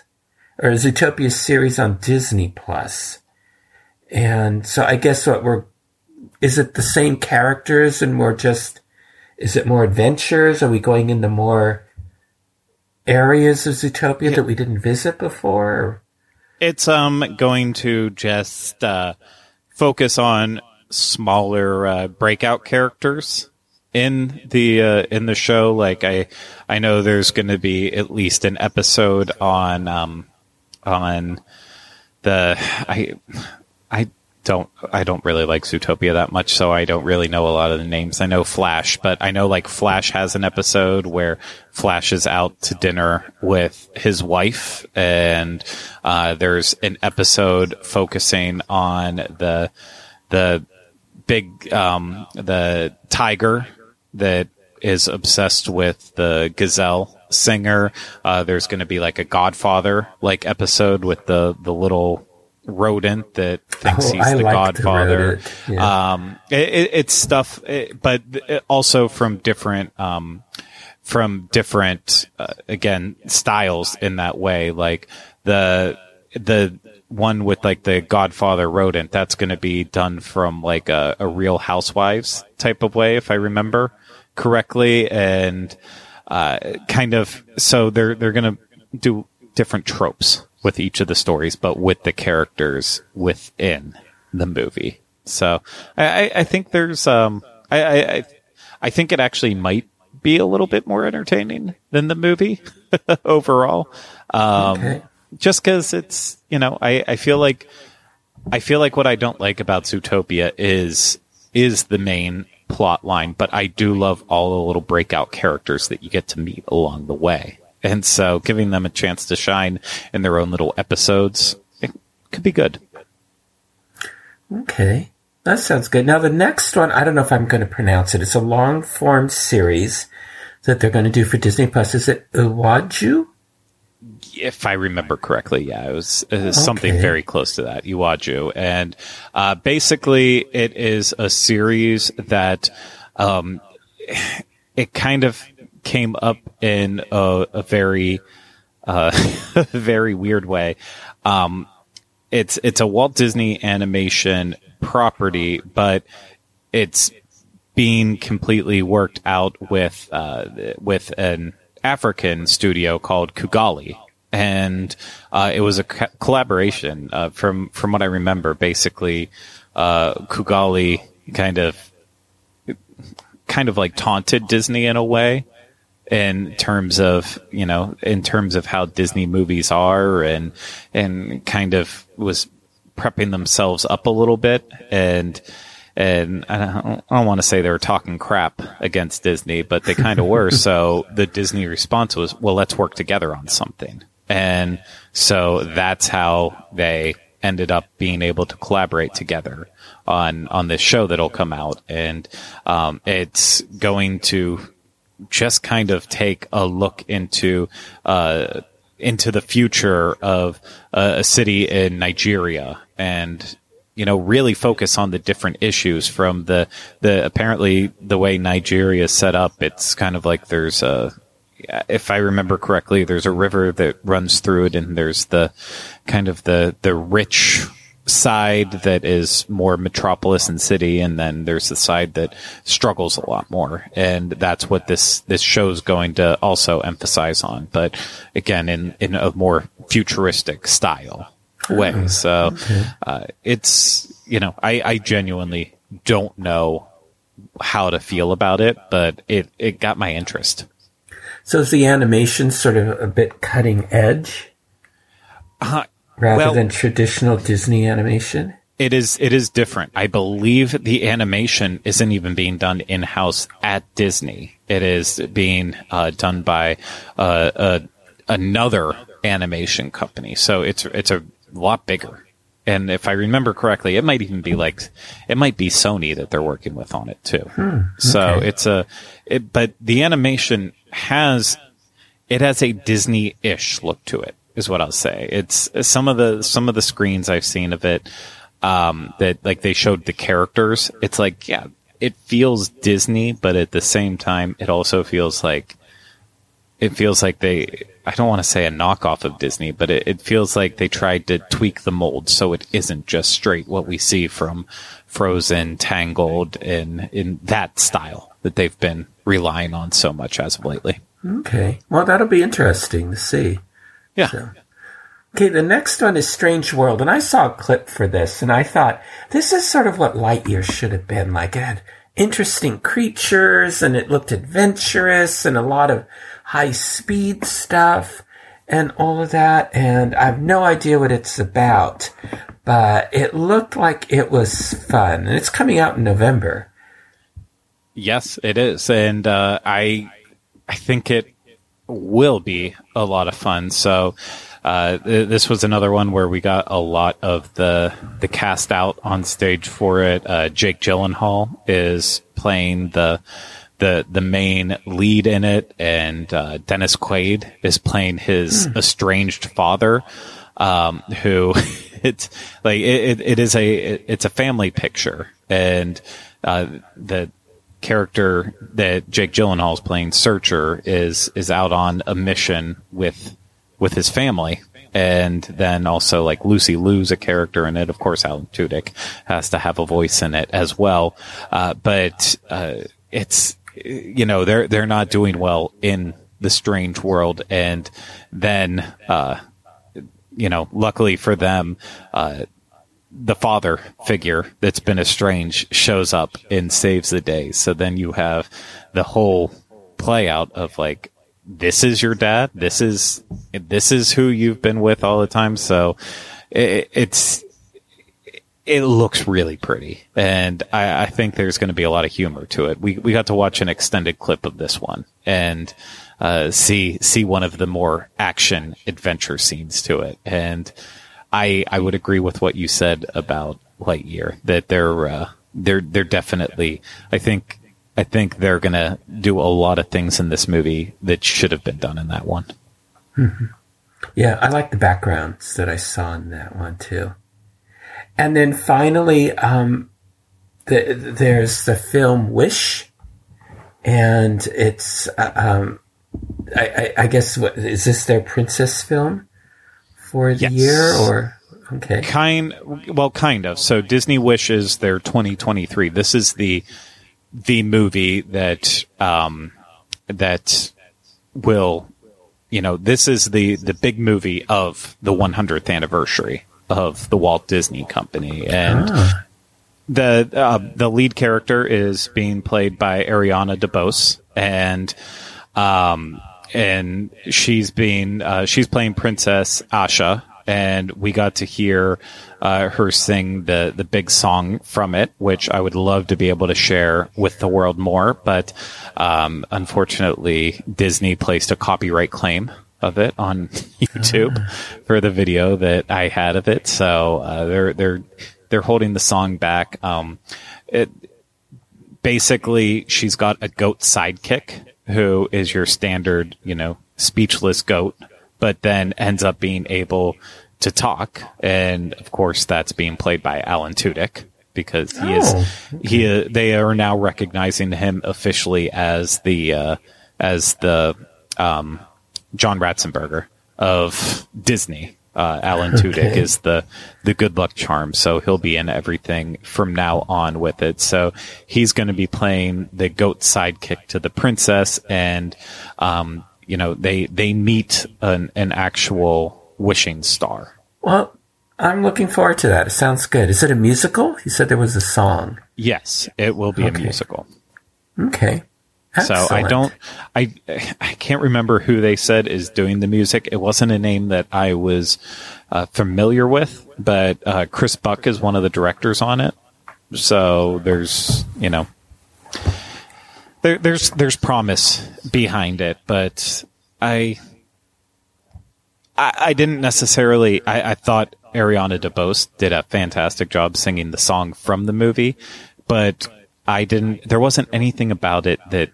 Or Zootopia series on Disney Plus. And so I guess what we're, is it the same characters and we're just, is it more adventures? Are we going into more areas of Zootopia yeah. that we didn't visit before? It's, um, going to just, uh, focus on smaller, uh, breakout characters. In the uh, in the show, like I, I know there's going to be at least an episode on um on the I I don't I don't really like Zootopia that much, so I don't really know a lot of the names. I know Flash, but I know like Flash has an episode where Flash is out to dinner with his wife, and uh, there's an episode focusing on the the big um the tiger that is obsessed with the gazelle singer. Uh, there's going to be like a Godfather like episode with the, the little rodent that thinks oh, he's I the Godfather. The yeah. Um, it, it, it's stuff, it, but it also from different, um, from different, uh, again, styles in that way. Like the, the, one with like the Godfather rodent, that's going to be done from like a, a Real Housewives type of way, if I remember correctly. And, uh, kind of, so they're, they're going to do different tropes with each of the stories, but with the characters within the movie. So I, I think there's, um, I, I, I think it actually might be a little bit more entertaining than the movie overall. Um, okay. Just because it's, you know, I, I feel like I feel like what I don't like about Zootopia is is the main plot line, but I do love all the little breakout characters that you get to meet along the way. And so giving them a chance to shine in their own little episodes, it could be good. Okay. That sounds good. Now, the next one, I don't know if I'm going to pronounce it. It's a long-form series that they're going to do for Disney Plus. Is it Uwaju? If I remember correctly, yeah, it was, it was okay. something very close to that, Iwaju. And uh, basically, it is a series that um, it kind of came up in a, a very, uh, very weird way. Um, it's it's a Walt Disney animation property, but it's being completely worked out with uh, with an African studio called Kugali, and uh, it was a co- collaboration uh, from from what I remember. Basically, uh, Kugali kind of kind of like taunted Disney in a way, in terms of you know in terms of how Disney movies are, and and kind of was prepping themselves up a little bit. And And I don't, I don't want to say they were talking crap against Disney, but they kind of were. So the Disney response was, well, let's work together on something. And so that's how they ended up being able to collaborate together on, on this show that'll come out. And um, it's going to just kind of take a look into uh, into the future of uh, a city in Nigeria, and you know, really focus on the different issues from the, the, apparently the way Nigeria is set up. It's kind of like there's a, if I remember correctly, there's a river that runs through it, and there's the kind of the, the rich side that is more metropolis and city. And then there's the side that struggles a lot more. And that's what this, this show's going to also emphasize on. But again, in, in a more futuristic style. way. So uh, it's, you know, I, I genuinely don't know how to feel about it, but it, it got my interest. So is the animation sort of a bit cutting edge uh, rather well, than traditional Disney animation? It is, it is different. I believe the animation isn't even being done in-house at Disney. It is being uh, done by uh, a, another animation company. So it's it's a lot bigger, and if I remember correctly, it might even be like it might be Sony that they're working with on it too. Hmm, okay. So it's a, it, but the animation has it has a Disney-ish look to it, is what I'll say. It's some of the some of the screens I've seen of it um, that like they showed the characters. It's like yeah, it feels Disney, but at the same time, it also feels like it feels like they. I don't want to say a knockoff of Disney, but it, it feels like they tried to tweak the mold so it isn't just straight what we see from Frozen, Tangled, and in that style that they've been relying on so much as of lately. Okay. Well, that'll be interesting to see. Yeah. So. Okay, the next one is Strange World, and I saw a clip for this, and I thought, this is sort of what Lightyear should have been. Like, it had interesting creatures, and it looked adventurous, and a lot of high-speed stuff and all of that, and I have no idea what it's about, but it looked like it was fun, and it's coming out in November. Yes, it is, and uh, I I think it will be a lot of fun. So uh, th- this was another one where we got a lot of the the cast out on stage for it. Uh, Jake Gyllenhaal is playing the. the the main lead in it, and uh, Dennis Quaid is playing his mm. estranged father, um, who it's like it, it is a it, it's a family picture, and uh, the character that Jake Gyllenhaal is playing, Searcher, is is out on a mission with with his family. And then also, like, Lucy Liu's a character in it. Of course, Alan Tudyk has to have a voice in it as well, uh, but uh, it's you know, they're, they're not doing well in the Strange World. And then, uh, you know, luckily for them, uh, the father figure that's been estranged shows up and saves the day. So then you have the whole play out of like, this is your dad. This is, this is who you've been with all the time. So it, it's, It looks really pretty, and I, I think there's going to be a lot of humor to it. We we got to watch an extended clip of this one and uh, see see one of the more action adventure scenes to it. And I I would agree with what you said about Lightyear, that they're uh, they're they're definitely I think I think they're going to do a lot of things in this movie that should have been done in that one. Mm-hmm. Yeah, I like the backgrounds that I saw in that one, too. And then finally, um, the, there's the film Wish, and it's, uh, um, I, I, I guess, what, is this their princess film for the yes. year, or... Okay. Kind well, kind of. So Disney Wish is their twenty twenty-three. This is the the movie that um, that will, you know, this is the, the big movie of the one hundredth anniversary of the Walt Disney Company, and ah. the uh, the lead character is being played by Ariana DeBose, and um and she's being uh, she's playing Princess Asha. And we got to hear uh, her sing the, the big song from it, which I would love to be able to share with the world more. But um, unfortunately, Disney placed a copyright claim of it on YouTube for the video that I had of it. So uh, they're they're they're holding the song back. Um, it, basically, she's got a goat sidekick who is your standard, you know, speechless goat, but then ends up being able to talk. And of course that's being played by Alan Tudyk, because he is, oh, okay. he, they are now recognizing him officially as the, uh, as the, um, John Ratzenberger of Disney. Uh, Alan Tudyk okay. is the, the good luck charm. So he'll be in everything from now on with it. So he's going to be playing the goat sidekick to the princess, and, um, you know, they they meet an, an actual wishing star. Well, I'm looking forward to that. It sounds good. Is it a musical? You said there was a song. Yes, it will be okay. a musical. Okay. Excellent. So I don't, I I can't remember who they said is doing the music. It wasn't a name that I was uh, familiar with, but uh, Chris Buck is one of the directors on it. So there's, you know. There, there's there's promise behind it, but I I, I didn't necessarily. I, I thought Ariana DeBose did a fantastic job singing the song from the movie, but I didn't. There wasn't anything about it that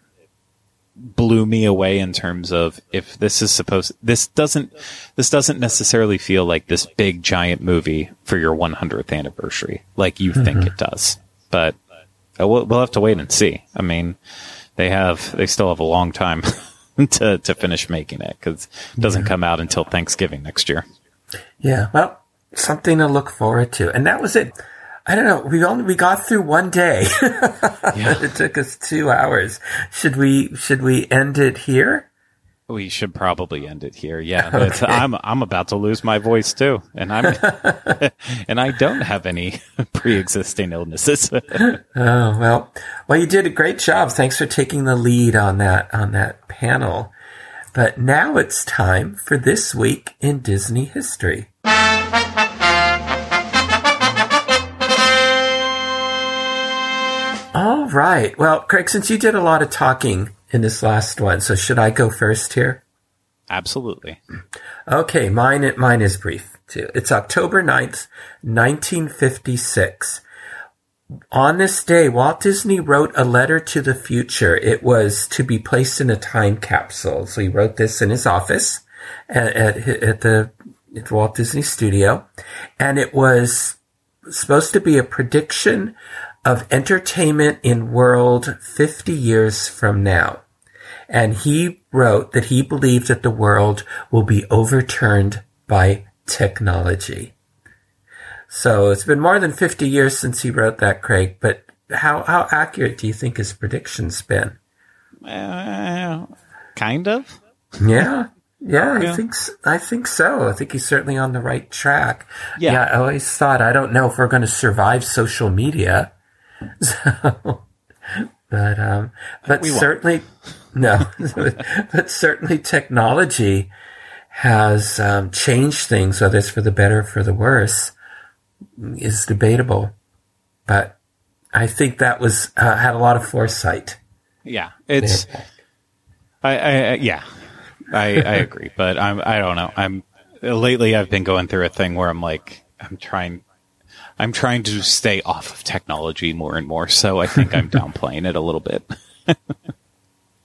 blew me away in terms of if this is supposed. This doesn't. This doesn't necessarily feel like this big giant movie for your one hundredth anniversary, like you mm-hmm. think it does, but. We'll have to wait and see. I mean, they have they still have a long time to to finish making it, because it doesn't yeah. come out until Thanksgiving next year. Yeah, well, something to look forward to. And that was it. I don't know. We only we got through one day. yeah. It took us two hours. Should we should we end it here? We should probably end it here. Yeah, but okay. I'm I'm about to lose my voice too, and I'm and I don't have any pre-existing illnesses. oh well, well you did a great job. Thanks for taking the lead on that on that panel. But now it's time for This Week in Disney History. All right. Well, Craig, since you did a lot of talking in this last one, so should I go first here? Absolutely. Okay, mine mine is brief too. It's October ninth, nineteen fifty-six. On this day, Walt Disney wrote a letter to the future. It was to be placed in a time capsule. So he wrote this in his office at, at, at the at Walt Disney Studio, and it was supposed to be a prediction of entertainment in world fifty years from now. And he wrote that he believed that the world will be overturned by technology. So it's been more than fifty years since he wrote that, Craig, but how, how accurate do you think his prediction's been? Uh, kind of. Yeah. Yeah, yeah, I think I think so. I think he's certainly on the right track. Yeah, yeah I always thought, I don't know if we're going to survive social media. So, but um, but we certainly no, but certainly technology has um, changed things, whether it's for the better or for the worse, is debatable. But I think that was uh, had a lot of foresight. Yeah, it's I, I yeah I, I agree, but I'm I don't know I'm lately I've been going through a thing where I'm like I'm trying. I'm trying to stay off of technology more and more, so I think I'm downplaying it a little bit.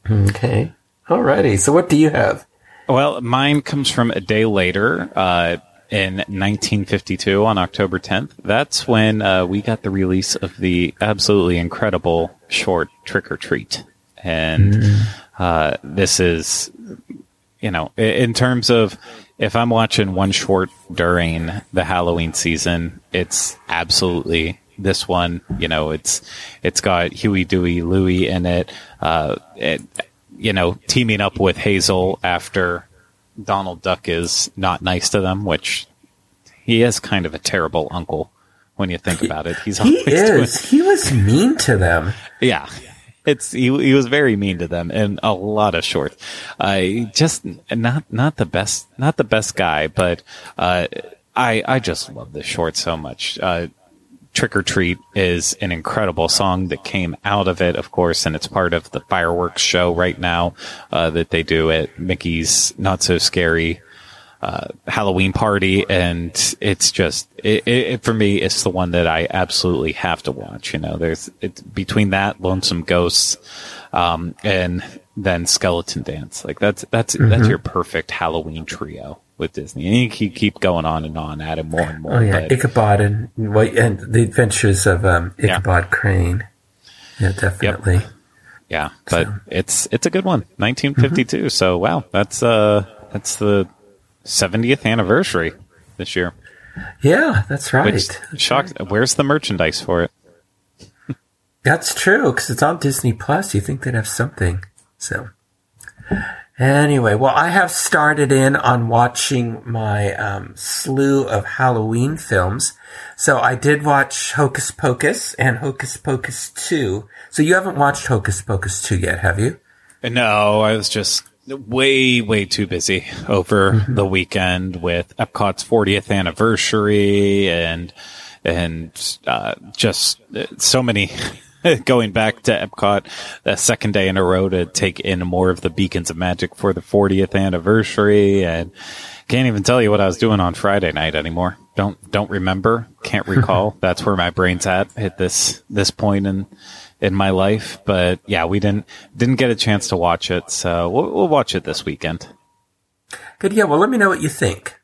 Okay. Alrighty. So what do you have? Well, mine comes from a day later, uh, in nineteen fifty-two on October tenth. That's when uh, we got the release of the absolutely incredible short Trick or Treat. And mm. uh, this is, you know, in terms of if I'm watching one short during the Halloween season, it's absolutely this one. You know, it's it's got Huey, Dewey, Louie in it. Uh, it you know, teaming up with Hazel after Donald Duck is not nice to them, which he is kind of a terrible uncle when you think he, about it. He's he is. Doing... He was mean to them. Yeah, it's he, he was very mean to them in a lot of shorts. Uh, just not not the best, not the best guy. But uh, I I just love this short so much. Uh, Trick or Treat is an incredible song that came out of it, of course, and it's part of the fireworks show right now uh, that they do at Mickey's Not So Scary uh, Halloween party. And it's just, it, it, for me, it's the one that I absolutely have to watch. You know, there's it's between that, Lonesome Ghosts, um, and then Skeleton Dance. Like that's, that's, mm-hmm. that's your perfect Halloween trio with Disney, and you keep, keep going on and on, adding more and more. Oh yeah, but Ichabod and, and the Adventures of um, Ichabod yeah. Crane. Yeah, definitely. Yep. Yeah, but so. it's it's a good one. nineteen fifty-two. Mm-hmm. So wow, that's uh that's the seventieth anniversary this year. Yeah, that's right. Which shocked. Right. Where's the merchandise for it? That's true, because it's on Disney Plus. You think they'd have something? So. Anyway, well, I have started in on watching my um, slew of Halloween films. So I did watch Hocus Pocus and Hocus Pocus two. So you haven't watched Hocus Pocus two yet, have you? No, I was just way, way too busy over mm-hmm. the weekend with Epcot's fortieth anniversary and and uh, just so many... Going back to Epcot, the second day in a row to take in more of the Beacons of Magic for the fortieth anniversary, and can't even tell you what I was doing on Friday night anymore. Don't don't remember, can't recall. That's where my brain's at at this this point in in my life. But yeah, we didn't didn't get a chance to watch it, so we'll, we'll watch it this weekend. Good, yeah. Well, let me know what you think.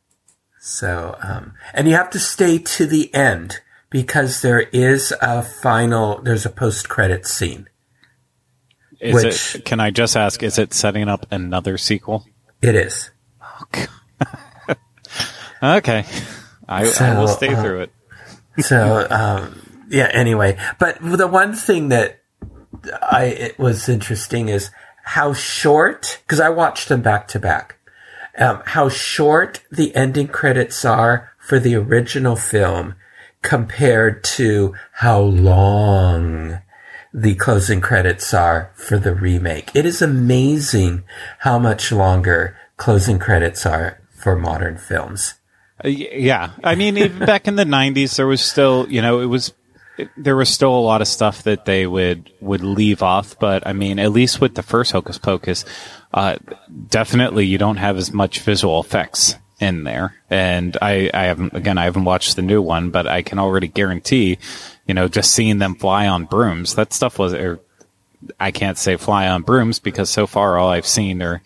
So, um, and you have to stay to the end, because there is a final, there's a post-credit scene. Is which, it, can I just ask, is it setting up another sequel? It is. Oh, God. Okay. I, so, I will stay uh, through it. so, um, yeah, anyway. But the one thing that I it was interesting is how short, because I watched them back to back, um, how short the ending credits are for the original film compared to how long the closing credits are for the remake. It is amazing how much longer closing credits are for modern films. Uh, yeah. I mean, even back in the nineties, there was still, you know, it was, it, there was still a lot of stuff that they would, would leave off. But I mean, at least with the first Hocus Pocus, uh, definitely you don't have as much visual effects in there, and I, I haven't again I haven't watched the new one, but I can already guarantee, you know, just seeing them fly on brooms, that stuff was or I can't say fly on brooms because so far all I've seen are,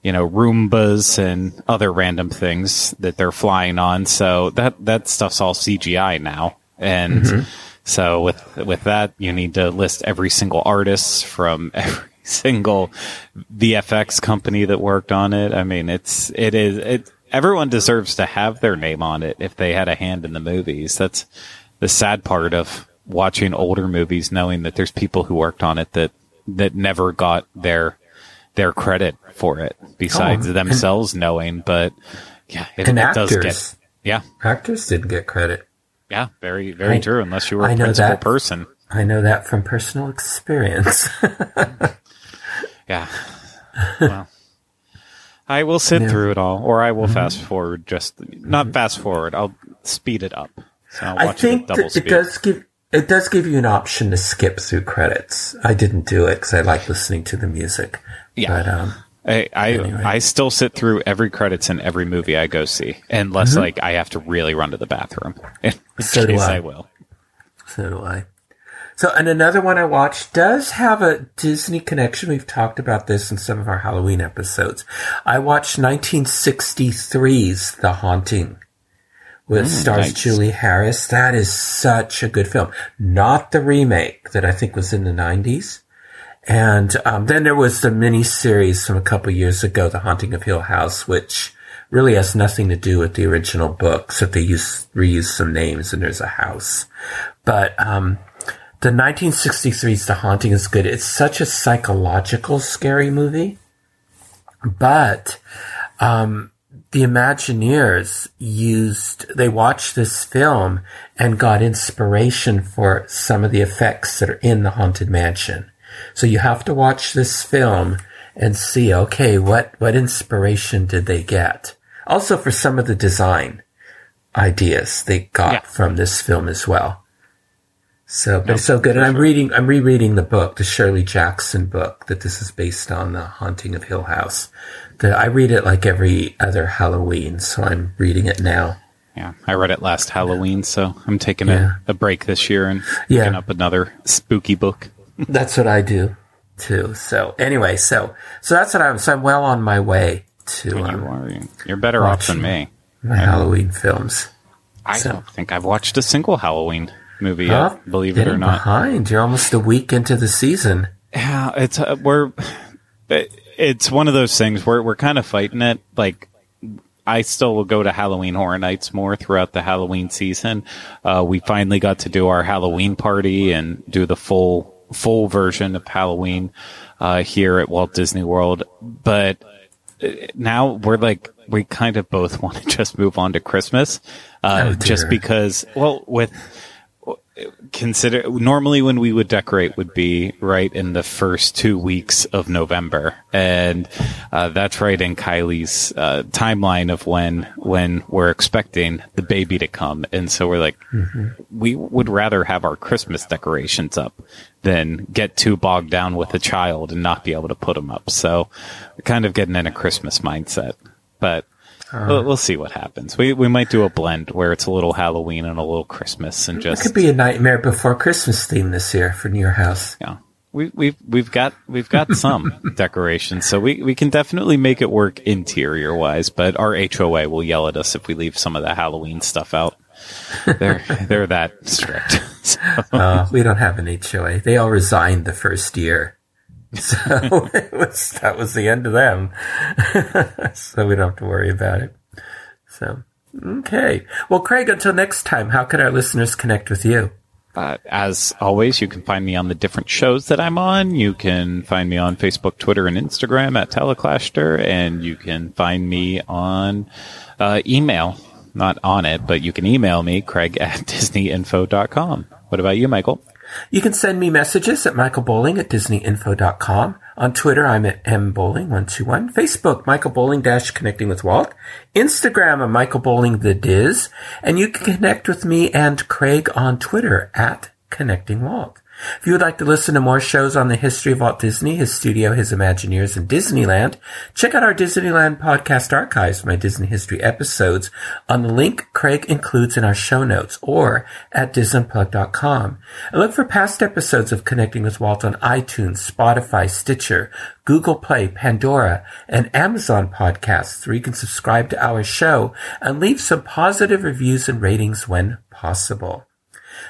you know, Roombas and other random things that they're flying on, so that that stuff's all C G I now. And mm-hmm. so with with that you need to list every single artist from every single V F X company that worked on it. I mean, it's it is it everyone deserves to have their name on it if they had a hand in the movies. That's the sad part of watching older movies, knowing that there's people who worked on it that, that never got their their credit for it, besides oh, themselves and, knowing. But yeah, it, and it actors, does get yeah. Actors didn't get credit. Yeah, very very I, true. Unless you were I a principal that, person. I know that from personal experience. Yeah. Well. I will sit no. through it all, or I will mm-hmm. fast forward. Just not fast forward. I'll speed it up. So I'll watch I think it, double speed. it does give it does give you an option to skip through credits. I didn't do it because I like listening to the music. Yeah, but, um, I I, anyway. I still sit through every credits in every movie I go see, unless mm-hmm. like I have to really run to the bathroom. In so case do I. I will. So do I. So, and another one I watched does have a Disney connection. We've talked about this in some of our Halloween episodes. I watched nineteen sixty-three's The Haunting with mm, stars nice. Julie Harris. That is such a good film. Not the remake that I think was in the nineties. And um, then there was the miniseries from a couple years ago, The Haunting of Hill House, which really has nothing to do with the original book. So they use, reuse some names and there's a house. But um the nineteen sixty-three's The Haunting is good. It's such a psychological scary movie. But um the Imagineers used, they watched this film and got inspiration for some of the effects that are in The Haunted Mansion. So you have to watch this film and see, okay, what, what inspiration did they get? Also for some of the design ideas they got yeah. from this film as well. So, but no, it's so good. And I'm sure. reading, I'm rereading the book, the Shirley Jackson book that this is based on, The Haunting of Hill House. That I read it like every other Halloween. So I'm reading it now. Yeah. I read it last Halloween. So I'm taking yeah. a, a break this year and yeah. picking up another spooky book. That's what I do too. So anyway, so, so that's what I'm, so I'm well on my way to, um, you are, you're better off than me. My Halloween films. I so. don't think I've watched a single Halloween movie yet, huh? Believe it or not. Behind. You're almost a week into the season. Yeah, it's uh, we're it's one of those things where we're kind of fighting it. Like I still will go to Halloween Horror Nights more throughout the Halloween season. Uh, we finally got to do our Halloween party and do the full full version of Halloween uh, here at Walt Disney World, but now we're like, we kind of both want to just move on to Christmas, uh, oh, just because. Well, with. Consider normally when we would decorate would be right in the first two weeks of November, and uh, that's right in Kylie's uh, timeline of when when we're expecting the baby to come, and so we're like, mm-hmm. we would rather have our Christmas decorations up than get too bogged down with a child and not be able to put them up. So we're kind of getting in a Christmas mindset, but. Uh, we'll see what happens. We we might do a blend where it's a little Halloween and a little Christmas, and just it could be a Nightmare Before Christmas theme this year for your house. Yeah, we we've we've got we've got some decorations, so we, we can definitely make it work interior wise. But our H O A will yell at us if we leave some of the Halloween stuff out. They're they're that strict. So. Uh, we don't have an H O A. They all resigned the first year. So it was, that was the end of them. So we don't have to worry about it. So, okay. Well, Craig, until next time, how can our listeners connect with you? Uh, as always, you can find me on the different shows that I'm on. You can find me on Facebook, Twitter, and Instagram at Teleclaster. And you can find me on uh, email. Not on it, but you can email me, Craig at Disney Info dot com. What about you, Michael? You can send me messages at Michael Bowling at Disney Info dot com. On Twitter, I'm at M Bowling one two one. Facebook, Michael Bowling dash Connecting with Walt. Instagram, I'm Michael Bowling the Diz. And you can connect with me and Craig on Twitter at Connecting Walt. If you would like to listen to more shows on the history of Walt Disney, his studio, his Imagineers, and Disneyland, check out our Disneyland podcast archives, my Disney history episodes, on the link Craig includes in our show notes or at Disunplug dot com. And look for past episodes of Connecting with Walt on iTunes, Spotify, Stitcher, Google Play, Pandora, and Amazon podcasts, where you can subscribe to our show and leave some positive reviews and ratings when possible.